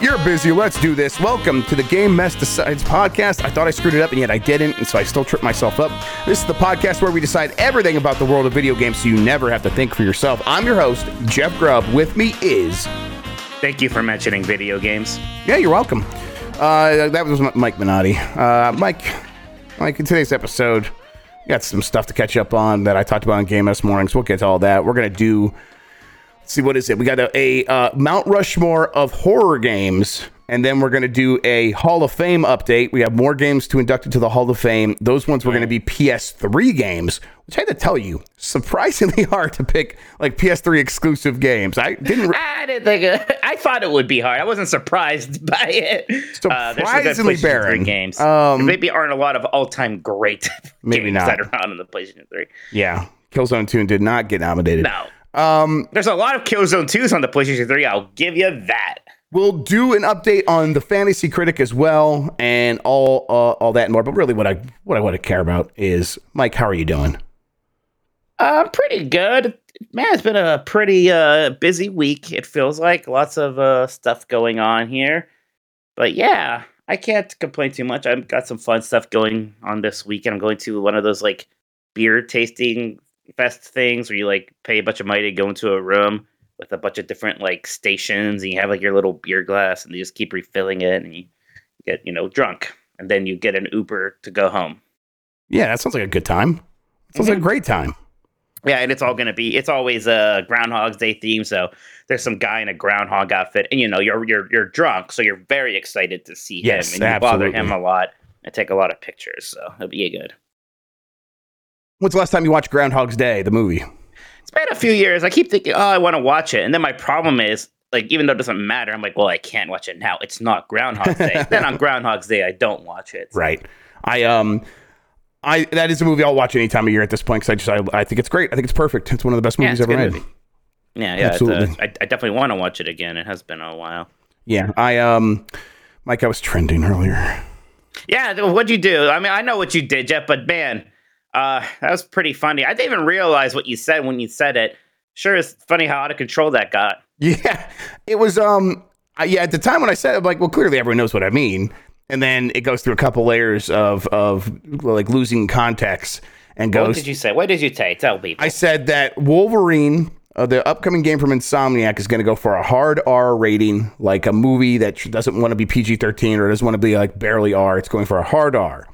You're busy. Let's do this. Welcome to the Game Mess Decides podcast. I thought I screwed it up, and yet I didn't, and so I still tripped myself up. This is the podcast where we decide everything about the world of video games so you never have to think for yourself. I'm your host, Jeff Grubb. With me is... Thank you for mentioning video games. Yeah, you're welcome. That was Mike Minotti. Mike, in today's episode, we got some stuff to catch up on that I talked about on Game Mess Mornings. We'll get to all that. We're going to do... See, what is it? We got a Mount Rushmore of horror games, and then we're going to do a Hall of Fame update. We have more games to induct into the Hall of Fame. Those ones were going to be PS3 games, which I had to tell you, surprisingly hard to pick like PS3 exclusive games. I thought it would be hard. I wasn't surprised by it. Surprisingly barren games. Maybe aren't a lot of all-time great maybe games not. That are on in the PlayStation 3. Yeah, Killzone 2 did not get nominated. No. There's a lot of Killzone 2s on the PlayStation 3. I'll give you that. We'll do an update on the Fantasy Critic as well, and all that and more. But really, what I want to care about is, Mike, how are you doing? I'm pretty good, man. It's been a pretty busy week. It feels like lots of stuff going on here, but yeah, I can't complain too much. I've got some fun stuff going on this week, and I'm going to one of those like beer tasting fest things where you like pay a bunch of money to go into a room with a bunch of different like stations, and you have like your little beer glass and you just keep refilling it, and you get, you know, drunk, and then you get an Uber to go home. Yeah, that sounds like a good time. Sounds like a great time. Yeah, and it's always a Groundhog's Day theme, so there's some guy in a groundhog outfit, and you know you're drunk, so you're very excited to see him, and absolutely. You bother him a lot and take a lot of pictures, so it'll be good. When's the last time you watched Groundhog's Day, the movie? It's been a few years. I keep thinking, oh, I want to watch it. And then my problem is, like, even though it doesn't matter, I'm like, well, I can't watch it now. It's not Groundhog's Day. Then on Groundhog's Day, I don't watch it. So. Right. I that is a movie I'll watch any time of year at this point, because I think it's great. I think it's perfect. It's one of the best movies ever made. Yeah, absolutely. I definitely want to watch it again. It has been a while. Yeah. Mike, I was trending earlier. Yeah, what'd you do? I mean, I know what you did, Jeff, but man... that was pretty funny. I didn't even realize what you said when you said it. Sure, it's funny how out of control that got. Yeah, it was. At the time when I said it, I'm like, well, clearly everyone knows what I mean. And then it goes through a couple layers of like losing context and goes. What did you say? What did you say? Tell me. I said that Wolverine, the upcoming game from Insomniac, is going to go for a hard R rating, like a movie that doesn't want to be PG-13 or doesn't want to be like barely R. It's going for a hard R.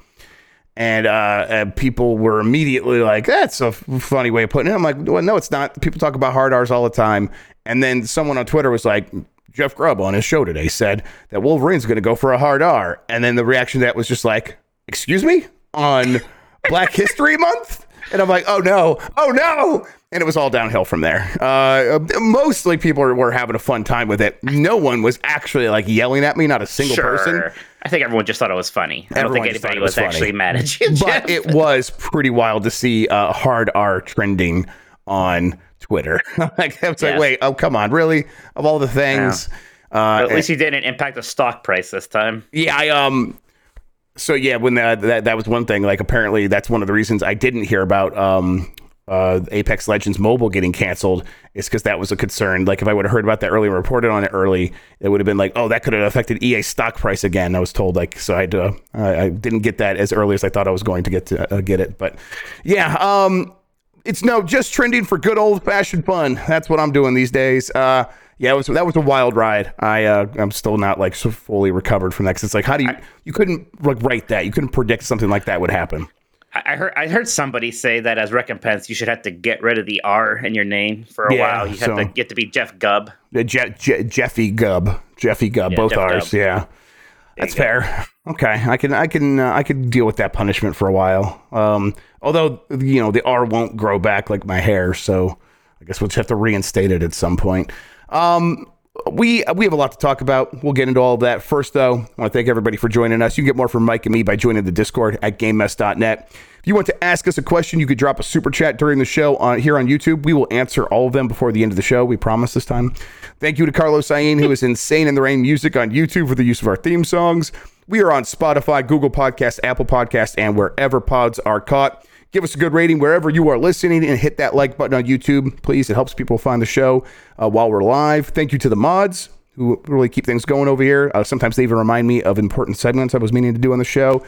And people were immediately like, that's a funny way of putting it. I'm like, well, no, it's not. People talk about hard R's all the time. And then someone on Twitter was like, Jeff Grubb on his show today said that Wolverine's going to go for a hard R. And then the reaction to that was just like, excuse me? On Black History Month? And I'm like, oh, no. Oh, no. And it was all downhill from there. Mostly people were having a fun time with it. No one was actually like yelling at me, not a single person. I think everyone just thought it was funny. I don't think anybody was actually mad at you, Jeff. But it was pretty wild to see hard R trending on Twitter. Like, wait, oh, come on, really? Of all the things. Yeah. But at least you didn't impact the stock price this time. Yeah, when that was one thing. Like, apparently that's one of the reasons I didn't hear about Apex Legends Mobile getting canceled is because that was a concern. Like, if I would have heard about that early and reported on it early, it would have been like, oh, that could have affected EA stock price again. I was told, like, so I didn't get that as early as I thought I was going to get it. But yeah, it's just trending for good old fashioned fun. That's what I'm doing these days. That was a wild ride. I'm still not like so fully recovered from that. 'Cause it's like, how do you couldn't like write that? You couldn't predict something like that would happen. I heard somebody say that as recompense, you should have to get rid of the R in your name for a while. You have to be Jeff Grubb. Jeffy Grubb. Yeah, both Jeff R's. Grubb. Yeah, that's fair. Okay, I can deal with that punishment for a while. Although the R won't grow back like my hair, so I guess we'll just have to reinstate it at some point. We have a lot to talk about. We'll get into all of that. First, though, I want to thank everybody for joining us. You can get more from Mike and me by joining the Discord at GameMess.net. If you want to ask us a question, you could drop a super chat during the show here on YouTube. We will answer all of them before the end of the show. We promise this time. Thank you to Carlos Sain, who is Insane in the Rain Music on YouTube for the use of our theme songs. We are on Spotify, Google Podcasts, Apple Podcasts, and wherever pods are caught. Give us a good rating wherever you are listening and hit that like button on YouTube, please. It helps people find the show while we're live. Thank you to the mods who really keep things going over here. Sometimes they even remind me of important segments I was meaning to do on the show.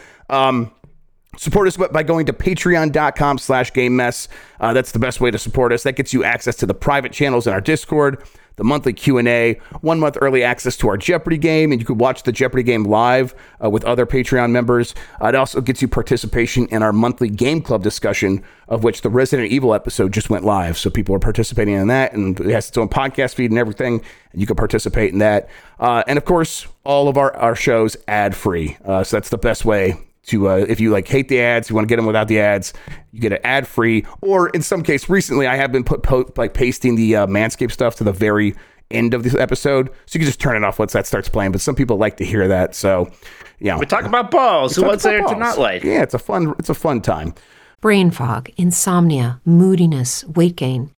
Support us by going to patreon.com/gamemess. That's the best way to support us. That gets you access to the private channels in our Discord, the monthly Q&A, 1 month early access to our Jeopardy game, and you could watch the Jeopardy game live with other Patreon members. It also gets you participation in our monthly Game Club discussion, of which the Resident Evil episode just went live. So people are participating in that, and it has its own podcast feed and everything, and you can participate in that. And, of course, all of our shows ad-free. So that's the best way to, if you like hate the ads, you want to get them without the ads, you get it ad free. Or in some case, recently I have been pasting the Manscaped stuff to the very end of this episode, so you can just turn it off once that starts playing. But some people like to hear that, so we talk about balls. Who wants there to not like? Yeah, it's a fun time. Brain fog, insomnia, moodiness, weight gain.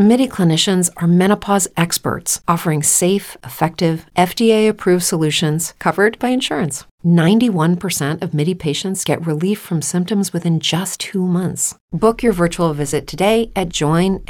MIDI clinicians are menopause experts, offering safe, effective, FDA-approved solutions covered by insurance. 91% of MIDI patients get relief from symptoms within just 2 months. Book your virtual visit today at joinmidi.com.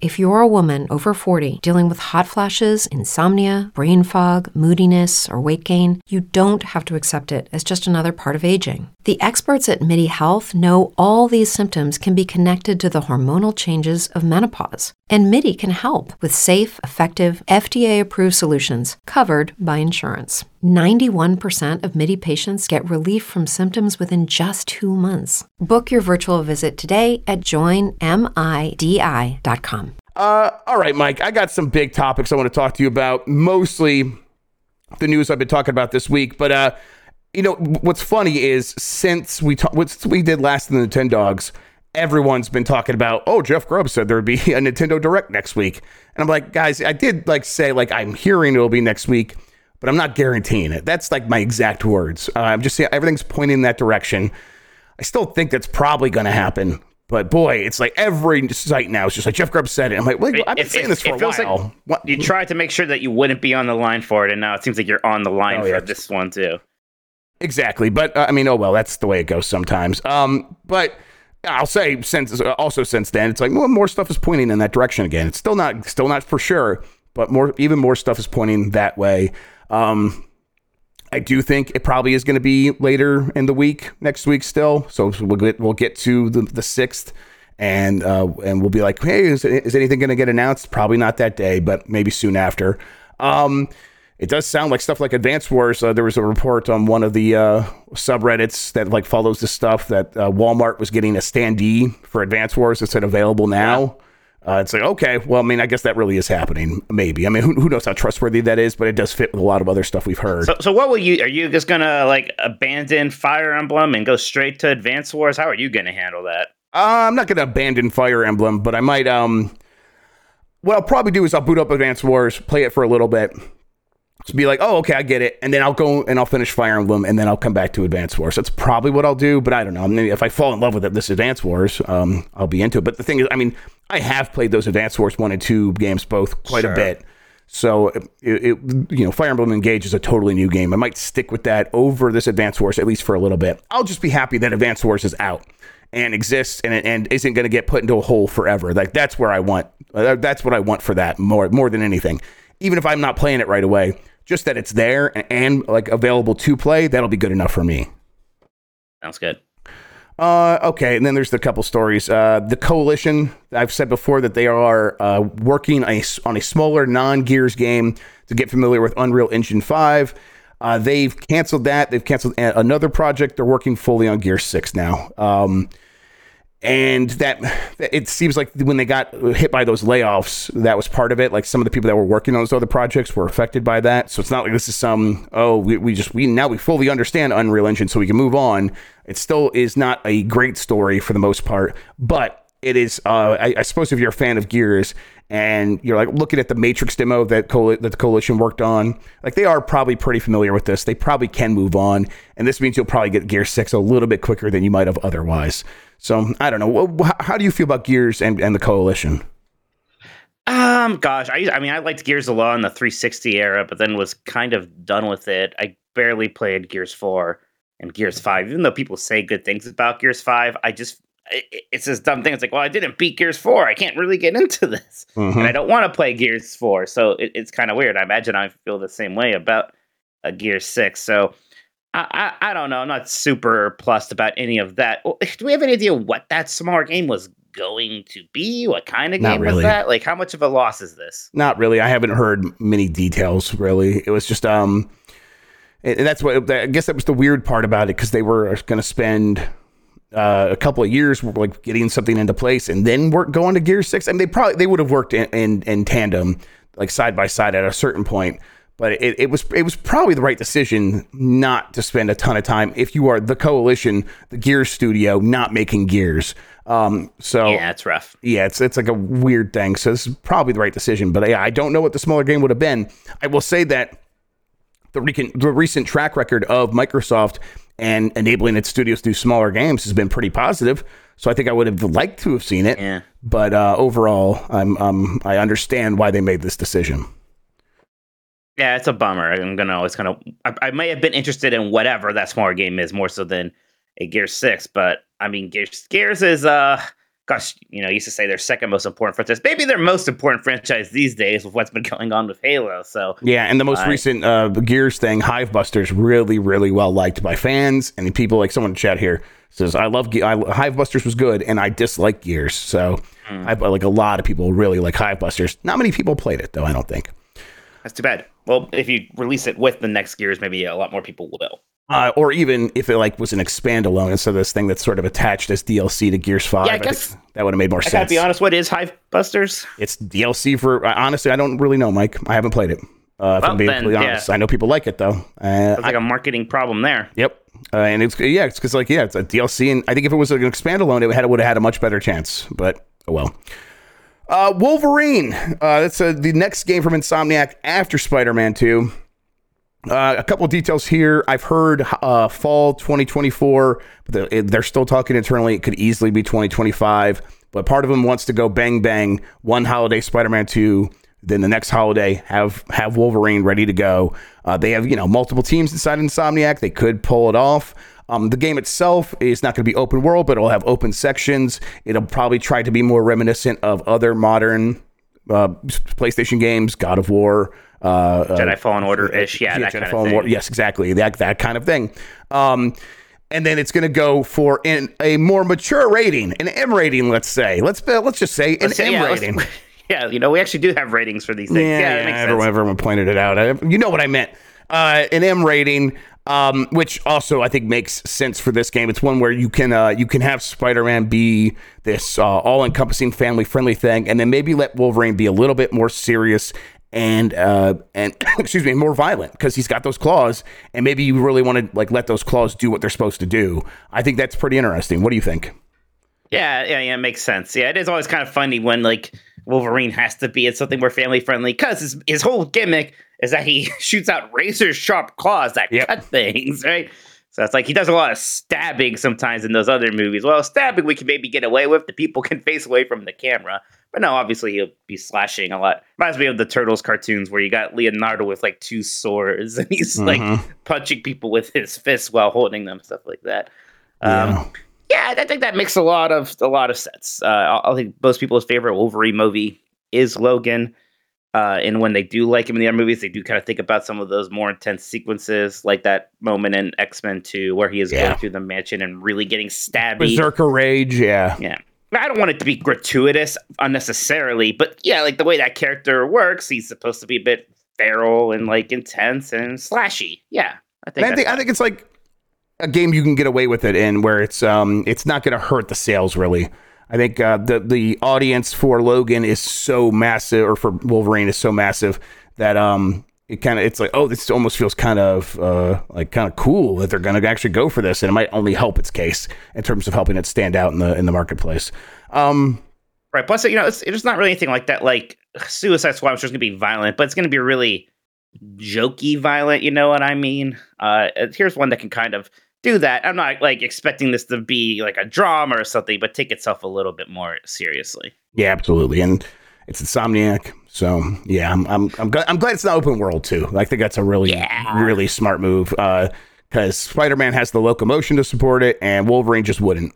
If you're a woman over 40 dealing with hot flashes, insomnia, brain fog, moodiness, or weight gain, you don't have to accept it as just another part of aging. The experts at MidiHealth know all these symptoms can be connected to the hormonal changes of menopause. And MIDI can help with safe, effective, FDA-approved solutions covered by insurance. 91% of MIDI patients get relief from symptoms within just 2 months. Book your virtual visit today at joinmidi.com. All right, Mike, I got some big topics I want to talk to you about, mostly the news I've been talking about this week. But, what's funny is since we did last in the Nintendogs, everyone's been talking about, oh, Jeff Grubb said there'd be a Nintendo Direct next week. And I'm like, guys, I did say I'm hearing it'll be next week, but I'm not guaranteeing it. That's my exact words. I'm just saying everything's pointing in that direction. I still think that's probably going to happen. But boy, it's every site now is just Jeff Grubb said it. I'm like, wait, I've been saying this for a while. You tried to make sure that you wouldn't be on the line for it, and now it seems like you're on the line for this one too. Exactly. But that's the way it goes sometimes. But I'll say since then, it's more stuff is pointing in that direction again. It's still not for sure, but even more stuff is pointing that way. I do think it probably is going to be later in the week, next week still. So we'll get to the 6th, and we'll be like, hey, is anything going to get announced? Probably not that day, but maybe soon after. It does sound like stuff like Advance Wars. There was a report on one of the subreddits that like follows this stuff that Walmart was getting a standee for Advance Wars that said available now. It's like, okay, well, I mean, I guess that really is happening, maybe. I mean, who knows how trustworthy that is, but it does fit with a lot of other stuff we've heard. So what will you, are you just going to like abandon Fire Emblem and go straight to Advance Wars? How are you going to handle that? I'm not going to abandon Fire Emblem, but I might, what I'll probably do is I'll boot up Advance Wars, play it for a little bit, just be like, oh, okay, I get it. And then I'll go and I'll finish Fire Emblem and then I'll come back to Advance Wars. That's probably what I'll do, but I don't know. I mean, if I fall in love with it, this Advance Wars, I'll be into it. But the thing is, I mean, I have played those Advance Wars 1 and 2 games both quite a bit. So, it Fire Emblem Engage is a totally new game. I might stick with that over this Advance Wars, at least for a little bit. I'll just be happy that Advance Wars is out and exists and isn't going to get put into a hole forever. Like, that's where I want. That's what I want for that more than anything. Even if I'm not playing it right away, just that it's there and like available to play, that'll be good enough for me. Sounds good. Okay, and then there's the couple stories. The Coalition, I've said before that they are working on a smaller non-Gears game to get familiar with Unreal Engine 5. They've canceled that. They've canceled another project. They're working fully on Gears 6 now. And that it seems like when they got hit by those layoffs, that was part of it. Like some of the people that were working on those other projects were affected by that. So it's not like this is some, now we fully understand Unreal Engine so we can move on. It still is not a great story for the most part, but it is, I suppose if you're a fan of Gears and you're like looking at the Matrix demo that the Coalition worked on, like they are probably pretty familiar with this. They probably can move on. And this means you'll probably get Gears 6 a little bit quicker than you might have otherwise. So I don't know. How do you feel about Gears and the Coalition? Gosh, I liked Gears a lot in the 360 era, but then was kind of done with it. I barely played Gears 4 and Gears 5, even though people say good things about Gears 5. I just, it's this dumb thing. It's like, well, I didn't beat Gears 4. I can't really get into this, and I don't want to play Gears 4. So it's kind of weird. I imagine I feel the same way about Gears 6. So. I don't know. I'm not super plussed about any of that. Do we have any idea what that smaller game was going to be? What kind of game was that? Like, how much of a loss is this? Not really. I haven't heard many details, really. It was just, and that's what, I guess that was the weird part about it, because they were going to spend a couple of years like getting something into place and then work going to Gears 6. I mean, they would have worked in tandem, like side by side at a certain point. But it was probably the right decision not to spend a ton of time if you are the Coalition, the Gears studio, not making Gears. Yeah, it's rough. Yeah, it's like a weird thing. So this is probably the right decision. But yeah, I don't know what the smaller game would have been. I will say that the recent track record of Microsoft and enabling its studios to do smaller games has been pretty positive. So I think I would have liked to have seen it. Yeah. But overall, I understand why they made this decision. Yeah, it's a bummer. I may have been interested in whatever that smaller game is more so than a Gears 6, but I mean, Gears is, I used to say their second most important franchise. Maybe their most important franchise these days with what's been going on with Halo. So yeah, and the most recent Gears thing, Hive Buster's really, really well liked by fans and people. Like someone in chat here says, "I love Hive Buster's was good, and I dislike Gears." So a lot of people really like Hive Buster's. Not many people played it though, I don't think. That's too bad. Well, if you release it with the next Gears, maybe a lot more people will. Or even if it like was an expand-alone instead of this thing that's sort of attached as DLC to Gears 5. Yeah, I guess that would have made more sense. I gotta be honest, what is Hive Busters? It's DLC for... honestly, I don't really know, Mike. I haven't played it. If I'm being completely honest. Yeah. I know people like it, though. It's like a marketing problem there. Yep. And it's because it's a DLC. And I think if it was like an expand-alone, it would have had a much better chance. But, oh well. Wolverine. That's the next game from Insomniac after Spider-Man 2. A couple of details here. I've heard fall 2024, but they're still talking internally. It could easily be 2025, but part of them wants to go bang, bang, one holiday Spider-Man 2, then the next holiday have Wolverine ready to go. They have, multiple teams inside Insomniac. They could pull it off. The game itself is not going to be open world, but it'll have open sections. It'll probably try to be more reminiscent of other modern PlayStation games, God of War. Jedi Fallen Order-ish, that kind of thing. Yes, exactly, that kind of thing. And then it's going to go for a more mature rating, an M rating, let's say. Let's just say an M rating. Yeah, you know, we actually do have ratings for these things. Yeah, that makes sense. Everyone pointed it out. You know what I meant. An M rating, which also I think makes sense for this game. It's one where you can have Spider-Man be this all-encompassing, family-friendly thing, and then maybe let Wolverine be a little bit more serious and excuse me, more violent, because he's got those claws, and maybe you really want to like let those claws do what they're supposed to do. I think that's pretty interesting. What do you think? Yeah, it makes sense. Yeah, it is always kind of funny when like Wolverine has to be at something more family friendly, because his whole gimmick is that he shoots out razor sharp claws that cut things, right? So it's like he does a lot of stabbing sometimes in those other movies. Well, stabbing we can maybe get away with. The people can face away from the camera. But no, obviously he'll be slashing a lot. Reminds me of the Turtles cartoons where you got Leonardo with like two swords and he's like punching people with his fists while holding them, stuff like that. Yeah, I think that makes a lot of sense. I think most people's favorite Wolverine movie is Logan. And when they do like him in the other movies, they do kind of think about some of those more intense sequences, like that moment in X-Men 2 where he is going through the mansion and really getting stabby. Berserker rage, yeah. I don't want it to be gratuitous unnecessarily, but yeah, like the way that character works, he's supposed to be a bit feral and like intense and slashy. Yeah, I think it's like a game you can get away with it in, where it's not going to hurt the sales, really. I think the audience for Logan is so massive, or for Wolverine is so massive, that it's like, oh, this almost feels kind of cool that they're going to actually go for this, and it might only help its case in terms of helping it stand out in the marketplace. Right. Plus, you know, it's not really anything like that. Like Suicide Squad, which is going to be violent, but it's going to be really jokey violent. You know what I mean? Here's one that can kind of do that. I'm not like expecting this to be like a drama or something, but take itself a little bit more seriously. Yeah, absolutely. And it's Insomniac, so yeah, I'm glad it's not open world too. I think that's a really smart move, because Spider-Man has the locomotion to support it, and Wolverine just wouldn't.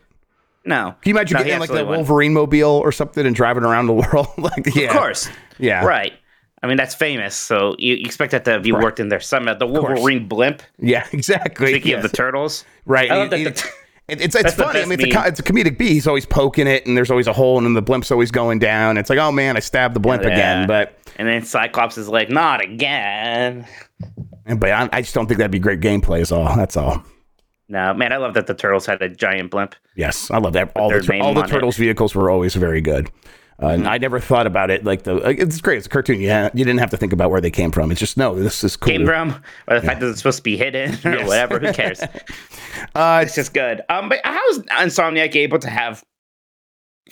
No, can you imagine getting like the Wolverine mobile or something and driving around the world? Like, yeah, of course, yeah, right. I mean, that's famous, so you expect that to be worked in there somehow. The Wolverine blimp. Yeah, exactly. Speaking of the Turtles. Right. I love that it's funny. I mean, it's a comedic beat. He's always poking it, and there's always a hole, and then the blimp's always going down. It's like, oh, man, I stabbed the blimp again. And then Cyclops is like, not again. But I just don't think that'd be great gameplay is all. That's all. No, man, I love that the Turtles had a giant blimp. Yes, I love that. All the Turtles vehicles were always very good. And I never thought about it it's great. It's a cartoon. Yeah, you didn't have to think about where they came from. It's just this is cool. Came from, or the fact that it's supposed to be hidden or whatever. Who cares? It's just good. But how is Insomniac able to have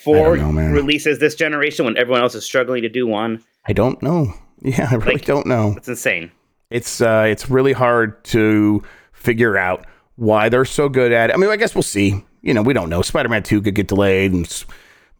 four releases this generation when everyone else is struggling to do one? I don't know. Yeah, I really don't know. It's insane. It's really hard to figure out why they're so good at it. I mean, I guess we'll see. You know, we don't know. Spider-Man 2 could get delayed, and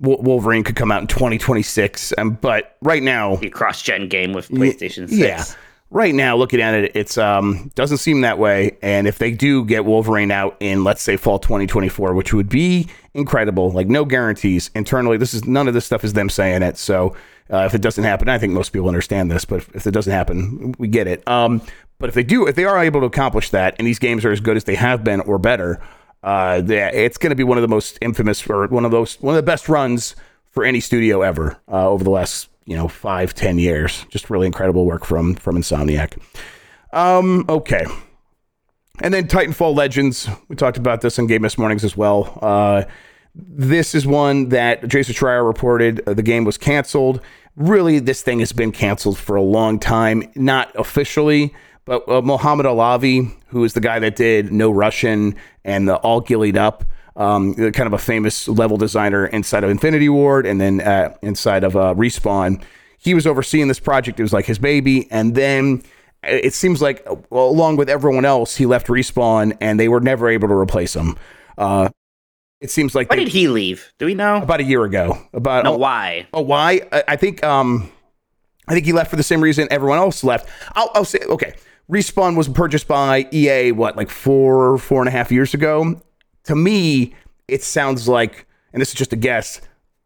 Wolverine could come out in 2026, but right now, the cross-gen game with PlayStation 6. Yeah, right now, looking at it, it's doesn't seem that way. And if they do get Wolverine out in, let's say, fall 2024, which would be incredible, like no guarantees internally. None of this stuff is them saying it. So if it doesn't happen, I think most people understand this. But if it doesn't happen, we get it. But if they are able to accomplish that, and these games are as good as they have been or better. It's going to be one of the most infamous, or one of the best runs for any studio ever over the last 5-10 years. Just really incredible work from Insomniac. Okay, and then Titanfall Legends. We talked about this on Game This Mornings as well. This is one that Jason Schreier reported the game was canceled. Really, this thing has been canceled for a long time, not officially. But Mohammed Alavi, who is the guy that did No Russian and the All Gillied Up, kind of a famous level designer inside of Infinity Ward and then inside of Respawn, he was overseeing this project. It was like his baby. And then it seems like, along with everyone else, he left Respawn and they were never able to replace him. It seems like... Why did he leave? Do we know? About a year ago. Why? Oh, why? I think he left for the same reason everyone else left. I'll say, okay... Respawn was purchased by EA, 4.5 years ago? To me, it sounds like, and this is just a guess,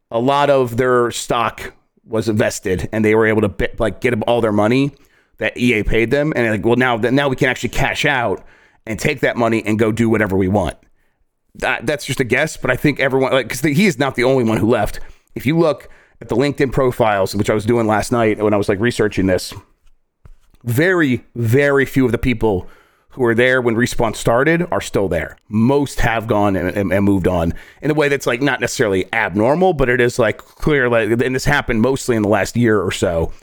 a lot of their stock was invested, and they were able to get all their money that EA paid them, and now we can actually cash out and take that money and go do whatever we want. That's just a guess, but I think everyone, because he is not the only one who left. If you look at the LinkedIn profiles, which I was doing last night when I was like researching this, very, very few of the people who were there when Respawn started are still there. Most have gone and moved on in a way that's like not necessarily abnormal, but it is like clear. Like, and this happened mostly in the last year or so.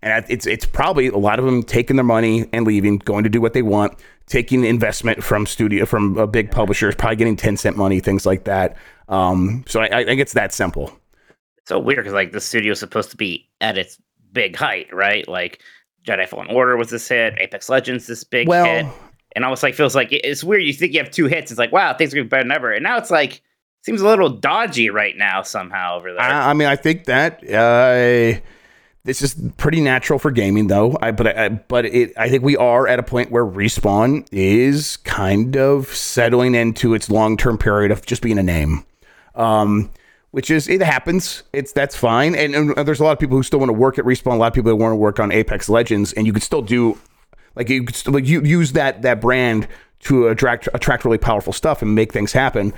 And it's probably a lot of them taking their money and leaving, going to do what they want, taking investment from studio, from a big publisher, probably getting 10-cent money, things like that. So I think it's that simple. It's so weird because like the studio is supposed to be at its big height, right? Like Jedi Fallen Order was this hit, Apex Legends this big hit, and almost like feels like it's weird. You think you have two hits, it's like wow, things are gonna be better than ever, and now it's like seems a little dodgy right now somehow over there. I mean, I think that. This is pretty natural for gaming, though. I think we are at a point where Respawn is kind of settling into its long-term period of just being a name, which is it happens. That's fine. And there's a lot of people who still want to work at Respawn. A lot of people that want to work on Apex Legends, and you could still do like you could still like, use that brand to attract really powerful stuff and make things happen.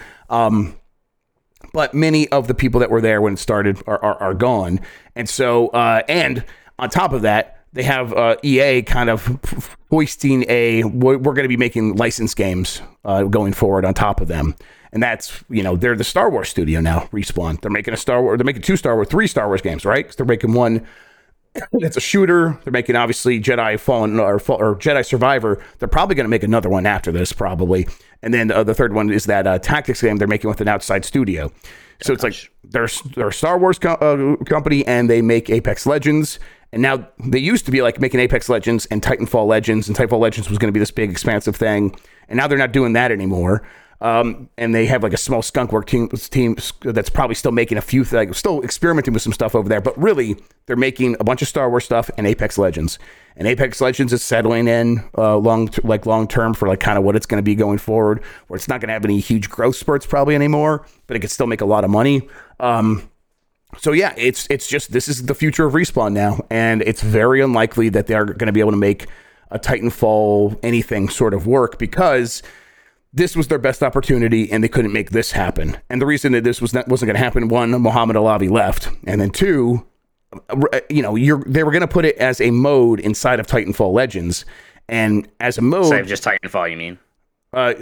But many of the people that were there when it started are gone. And so, and on top of that, they have EA kind of hoisting we're going to be making licensed games going forward on top of them. And that's, you know, they're the Star Wars studio now, Respawn. They're making three Star Wars games, right? Because they're making one that's a shooter. They're making, obviously, Jedi Fallen or Jedi Survivor. They're probably going to make another one after this, probably. And then the third one is that tactics game they're making with an outside studio. So it's like they're a Star Wars company, and they make Apex Legends. And now they used to be like making Apex Legends and Titanfall Legends, and Titanfall Legends was going to be this big, expansive thing. And now they're not doing that anymore. And they have like a small skunkworks team that's probably still making a few things, still experimenting with some stuff over there. But really, they're making a bunch of Star Wars stuff and Apex Legends. And Apex Legends is settling in long term for like kind of what it's going to be going forward, where it's not going to have any huge growth spurts probably anymore, but it could still make a lot of money. So yeah, it's just this is the future of Respawn now, and it's very unlikely that they are going to be able to make a Titanfall anything sort of work because. This was their best opportunity, and they couldn't make this happen. And the reason that this wasn't going to happen, one, Mohammed Alavi left, and then two, you know, they were going to put it as a mode inside of Titanfall Legends, and as a mode, instead of just Titanfall, you mean? I'm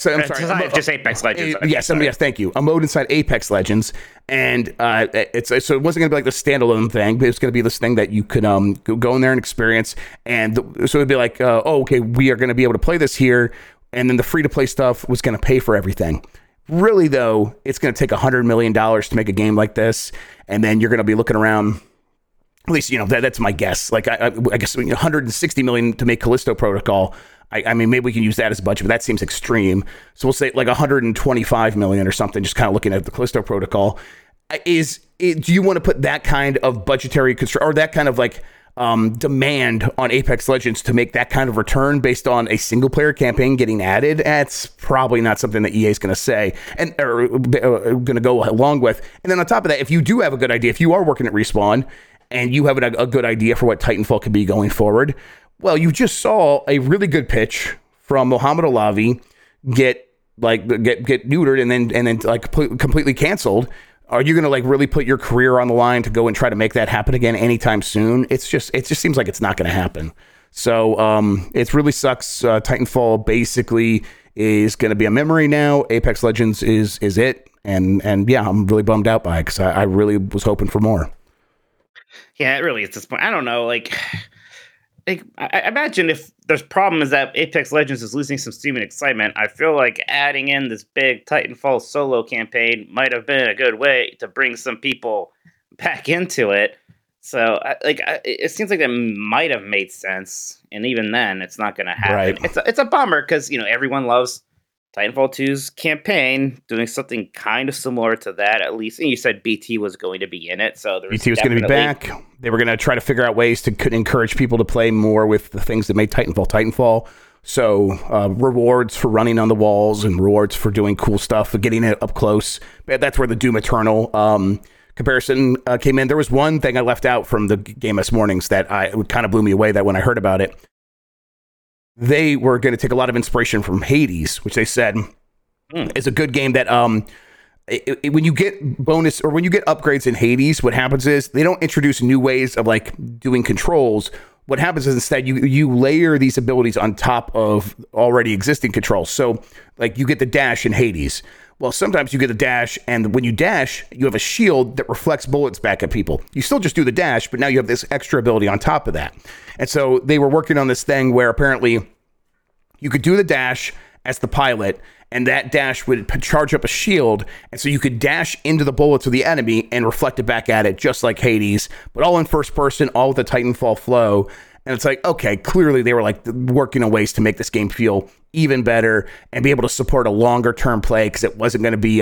sorry, just Apex Legends. Yes, thank you. A mode inside Apex Legends, and so it wasn't going to be like the standalone thing, but it was going to be this thing that you could go in there and experience, and so it'd be like, we are going to be able to play this here. And then the free-to-play stuff was going to pay for everything. Really, though, it's going to take $100 million to make a game like this. And then you're going to be looking around. At least, you know, that's my guess. Like, I guess $160 million to make Callisto Protocol. I mean, maybe we can use that as a budget, but that seems extreme. So we'll say like $125 million or something, just kind of looking at the Callisto Protocol. Do you want to put that kind of budgetary constraint or that kind of like... demand on Apex Legends to make that kind of return based on a single player campaign getting added? That's probably not something that EA is going to say and or going to go along with. And then on top of that, if you do have a good idea, if you are working at Respawn and you have a good idea for what Titanfall could be going forward, well, you just saw a really good pitch from Mohammed Alavi get neutered and then like completely canceled. Are you going to like really put your career on the line to go and try to make that happen again anytime soon? It just seems like it's not going to happen. So it really sucks. Titanfall basically is going to be a memory now. Apex Legends is it. And yeah, I'm really bummed out by it because I really was hoping for more. Yeah, it really is this point. I don't know. Like I imagine if there's problem is that Apex Legends is losing some steam and excitement. I feel like adding in this big Titanfall solo campaign might have been a good way to bring some people back into it. So, it seems like that might have made sense. And even then, it's not going to happen. Right. It's a bummer because you know everyone loves Titanfall 2's campaign. Doing something kind of similar to that, at least. And you said BT was going to be in it, so there was BT was going to be back. They were going to try to figure out ways to encourage people to play more with the things that made Titanfall. So rewards for running on the walls and rewards for doing cool stuff, for getting it up close. That's where the Doom Eternal comparison came in. There was one thing I left out from the Game this mornings that it kind of blew me away. That when I heard about it, they were going to take a lot of inspiration from Hades, which they said is a good game that when you get bonus or when you get upgrades in Hades, what happens is they don't introduce new ways of like doing controls. What happens is instead you layer these abilities on top of already existing controls. So like you get the dash in Hades. Well, sometimes you get a dash, and when you dash, you have a shield that reflects bullets back at people. You still just do the dash, but now you have this extra ability on top of that. And so they were working on this thing where apparently you could do the dash as the pilot, and that dash would charge up a shield, and so you could dash into the bullets of the enemy and reflect it back at it, just like Hades, but all in first person, all with the Titanfall flow. And it's like, okay, clearly they were like working on ways to make this game feel even better and be able to support a longer term play, because it wasn't going to be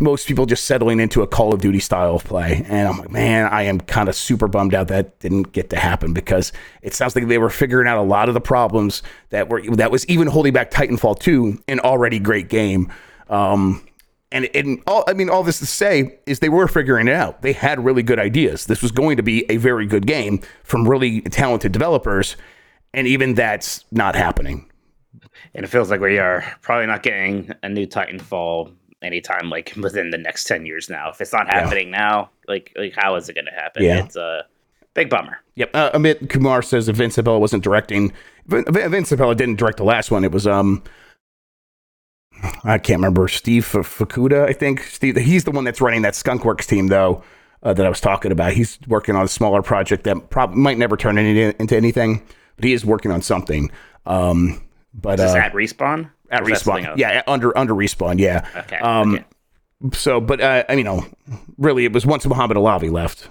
most people just settling into a Call of Duty style of play. And I'm like, man, I am kind of super bummed out that didn't get to happen, because it sounds like they were figuring out a lot of the problems that was even holding back Titanfall 2, an already great game. All this to say is they were figuring it out. They had really good ideas. This was going to be a very good game from really talented developers, and even that's not happening. And it feels like we are probably not getting a new Titanfall anytime like within the next 10 years now. If it's not happening now, like how is it going to happen? Yeah. It's a big bummer. Yep. Amit Kumar says that Vince Appella wasn't directing. Vince Appella didn't direct the last one. It was I can't remember, Steve Fukuda, I think. Steve, he's the one that's running that Skunkworks team, though, that I was talking about. He's working on a smaller project that might never turn into anything, but he is working on something. Is this at Respawn? At Respawn, yeah, under Respawn, yeah. Okay. Okay. So, but, really, it was once Mohammed Alavi left.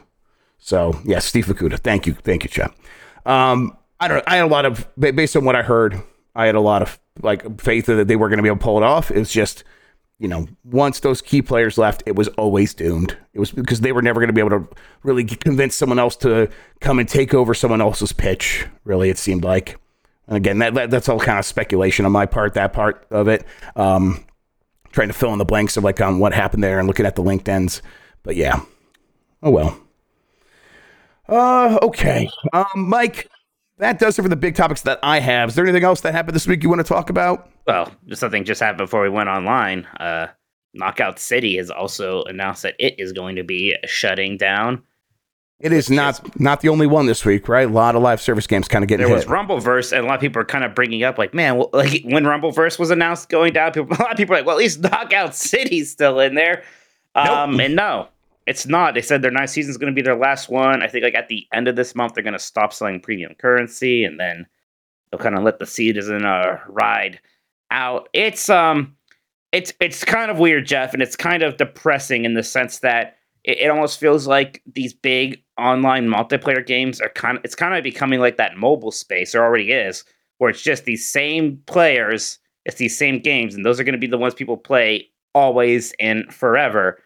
So, yeah, Steve Fukuda. Thank you, Chad. I don't know. I had a lot of, based on what I heard, I had a lot of faith that they were going to be able to pull it off. It's just, once those key players left, it was always doomed. It was because they were never going to be able to really convince someone else to come and take over someone else's pitch. Really, it seemed like. And again, that's all kind of speculation on my part. That part of it, trying to fill in the blanks of on what happened there and looking at the LinkedIn's. But yeah, oh well. Okay, Mike. That does it for the big topics that I have. Is there anything else that happened this week you want to talk about? Well, something just happened before we went online. Knockout City has also announced that it is going to be shutting down. It is not the only one this week, right? A lot of live service games kind of getting hit. There was Rumbleverse, and a lot of people are kind of bringing up, when Rumbleverse was announced going down, a lot of people are like, well, at least Knockout City's still in there. Nope. And no. It's not. They said their 9th season is going to be their last one. I think at the end of this month, they're going to stop selling premium currency, and then they'll kind of let the season ride out. It's kind of weird, Jeff, and it's kind of depressing in the sense that it almost feels like these big online multiplayer games are kind of becoming like that mobile space, or already is, where it's just these same players, it's these same games, and those are going to be the ones people play always and forever.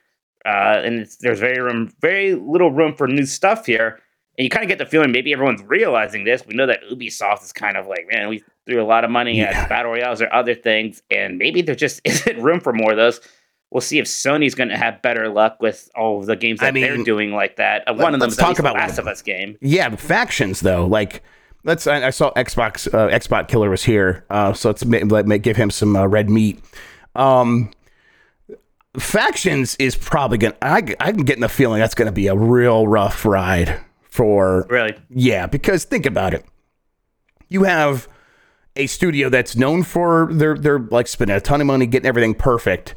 There's very little room for new stuff here. And you kind of get the feeling maybe everyone's realizing this. We know that Ubisoft is kind of like, man, we threw a lot of money at Battle Royales or other things, and maybe there just isn't room for more of those. We'll see if Sony's going to have better luck with all of the games that they're doing like that. One of them is the Last of Us game. Yeah, but factions, though. I saw Xbox, Xbot Killer was here, so let's give him some red meat. Factions is probably going to... I'm getting the feeling that's going to be a real rough ride for... Really? Yeah, because think about it. You have a studio that's known for... They're spending a ton of money, getting everything perfect.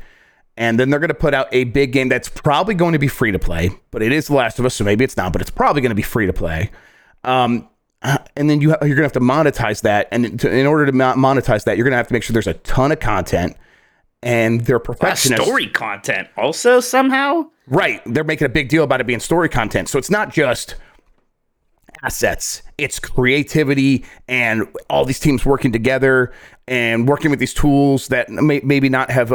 And then they're going to put out a big game that's probably going to be free-to-play. But it is The Last of Us, so maybe it's not. But it's probably going to be free-to-play. And then you're going to have to monetize that. And in order to monetize that, you're going to have to make sure there's a ton of content. And they're perfectionists. Story content also somehow? Right. They're making a big deal about it being story content. So it's not just assets. It's creativity and all these teams working together and working with these tools that maybe not have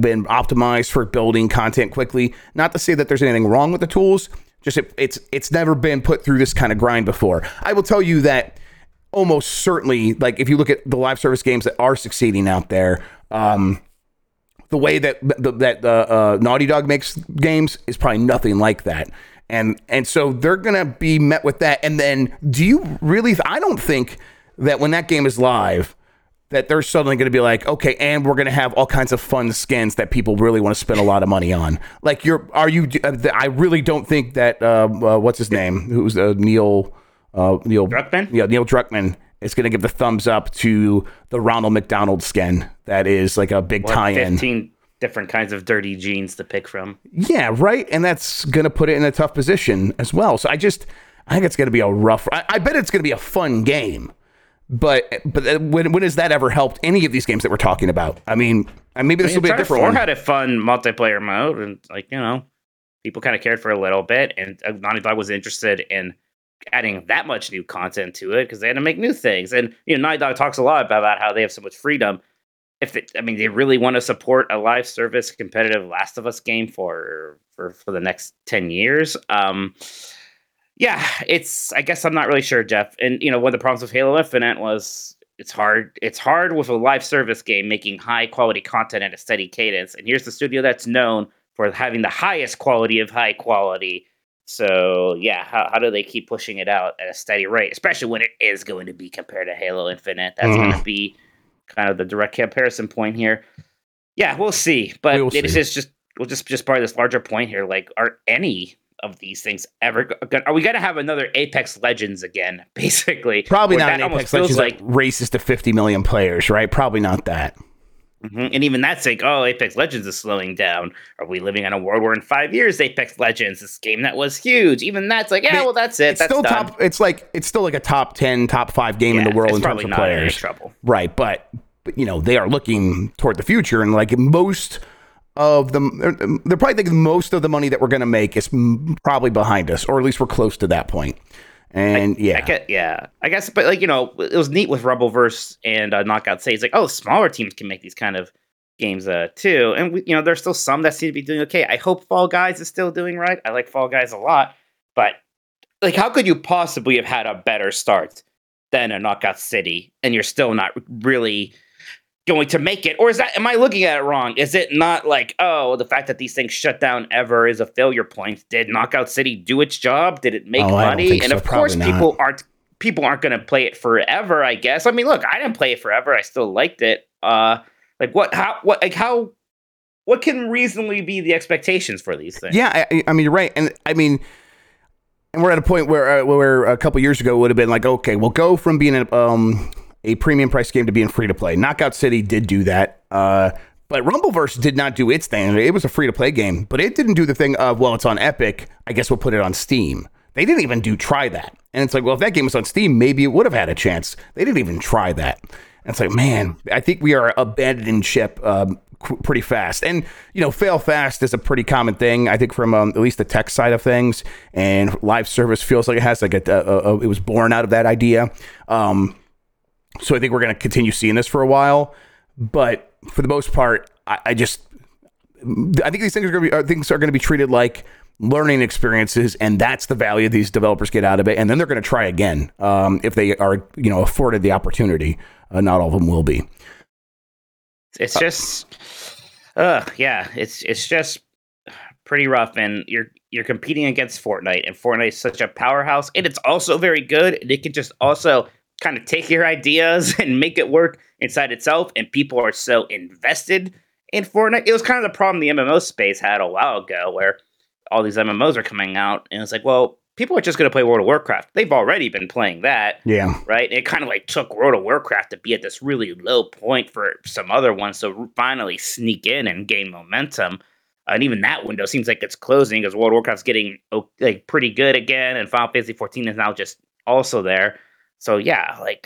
been optimized for building content quickly. Not to say that there's anything wrong with the tools. Just it's never been put through this kind of grind before. I will tell you that almost certainly, if you look at the live service games that are succeeding out there, the way that Naughty Dog makes games is probably nothing like that. And so they're going to be met with that. And then I don't think that when that game is live, that they're suddenly going to be like, okay, and we're going to have all kinds of fun skins that people really want to spend a lot of money on. Like, I really don't think that, what's his name? Who's Neil Druckmann? Yeah, Neil Druckmann is going to give the thumbs up to the Ronald McDonald skin. That is like a big tie-in. 15 different kinds of dirty jeans to pick from. Yeah, right. And that's going to put it in a tough position as well. So I think it's going to be a rough, I bet it's going to be a fun game. But when has that ever helped any of these games that we're talking about? I mean, maybe this will be a different one. Had a fun multiplayer mode, and people kind of cared for a little bit, and Naughty Dog was interested in adding that much new content to it because they had to make new things. And Naughty Dog talks a lot about how they have so much freedom. They really want to support a live service competitive Last of Us game for the next 10 years. Yeah, I guess I'm not really sure, Jeff. And, one of the problems with Halo Infinite was it's hard with a live service game making high-quality content at a steady cadence. And here's the studio that's known for having the highest quality of high quality. So, yeah, how do they keep pushing it out at a steady rate, especially when it is going to be compared to Halo Infinite? That's going to be kind of the direct comparison point here. Yeah, we'll see. But we'll just part of this larger point here. Like, are any of these things ever are we gonna have another Apex Legends again? Basically, probably not. Apex Legends like races to 50 million players, right? Probably not that. Mm-hmm. And even that's like, oh, Apex Legends is slowing down. Are we living in a world where in 5 years Apex Legends, this game that was huge, even that's like, yeah, well, that's it. That's still done. It's still like a top 10, top 5 game in the world in terms of players. Trouble. Right, but they are looking toward the future, and like most of them, they're probably thinking most of the money that we're going to make is probably behind us, or at least we're close to that point. And I guess, but it was neat with Rumbleverse and Knockout City. It's like, oh, smaller teams can make these kind of games too. And we, there's still some that seem to be doing okay. I hope Fall Guys is still doing right. I like Fall Guys a lot, but like, how could you possibly have had a better start than a Knockout City, and you're still not really going to make it? Or is that, am I looking at it wrong? Is it not like, oh, the fact that these things shut down ever is a failure point? Did Knockout City do its job? Did it make money? And so, of course, people aren't going to play it forever, I guess. I mean, look, I didn't play it forever. I still liked it. What can reasonably be the expectations for these things? Yeah, I mean, you're right. And I mean, and we're at a point where a couple years ago would have been like, okay, we'll go from being a premium price game to being free to play. Knockout City did do that. But Rumbleverse did not do its thing. It was a free to play game, but it didn't do the thing of, well, it's on Epic, I guess we'll put it on Steam. They didn't even try that. And it's like, well, if that game was on Steam, maybe it would have had a chance. They didn't even try that. And it's like, man, I think we are abandoning ship pretty fast. And, fail fast is a pretty common thing, I think, from at least the tech side of things. And live service feels like it has like it was born out of that idea. So I think we're going to continue seeing this for a while, but for the most part, I think these things are going to be treated like learning experiences, and that's the value these developers get out of it. And then they're going to try again if they are, afforded the opportunity. Not all of them will be. It's just, it's just pretty rough, and you're competing against Fortnite, and Fortnite is such a powerhouse, and it's also very good, and it can just also kind of take your ideas and make it work inside itself, and people are so invested in Fortnite. It was kind of the problem the MMO space had a while ago, where all these MMOs are coming out, and it's like, well, people are just going to play World of Warcraft. They've already been playing that, yeah, right? And it kind of like took World of Warcraft to be at this really low point for some other ones to finally sneak in and gain momentum. And even that window seems like it's closing because World of Warcraft's getting like pretty good again, and Final Fantasy 14 is now just also there. So yeah, like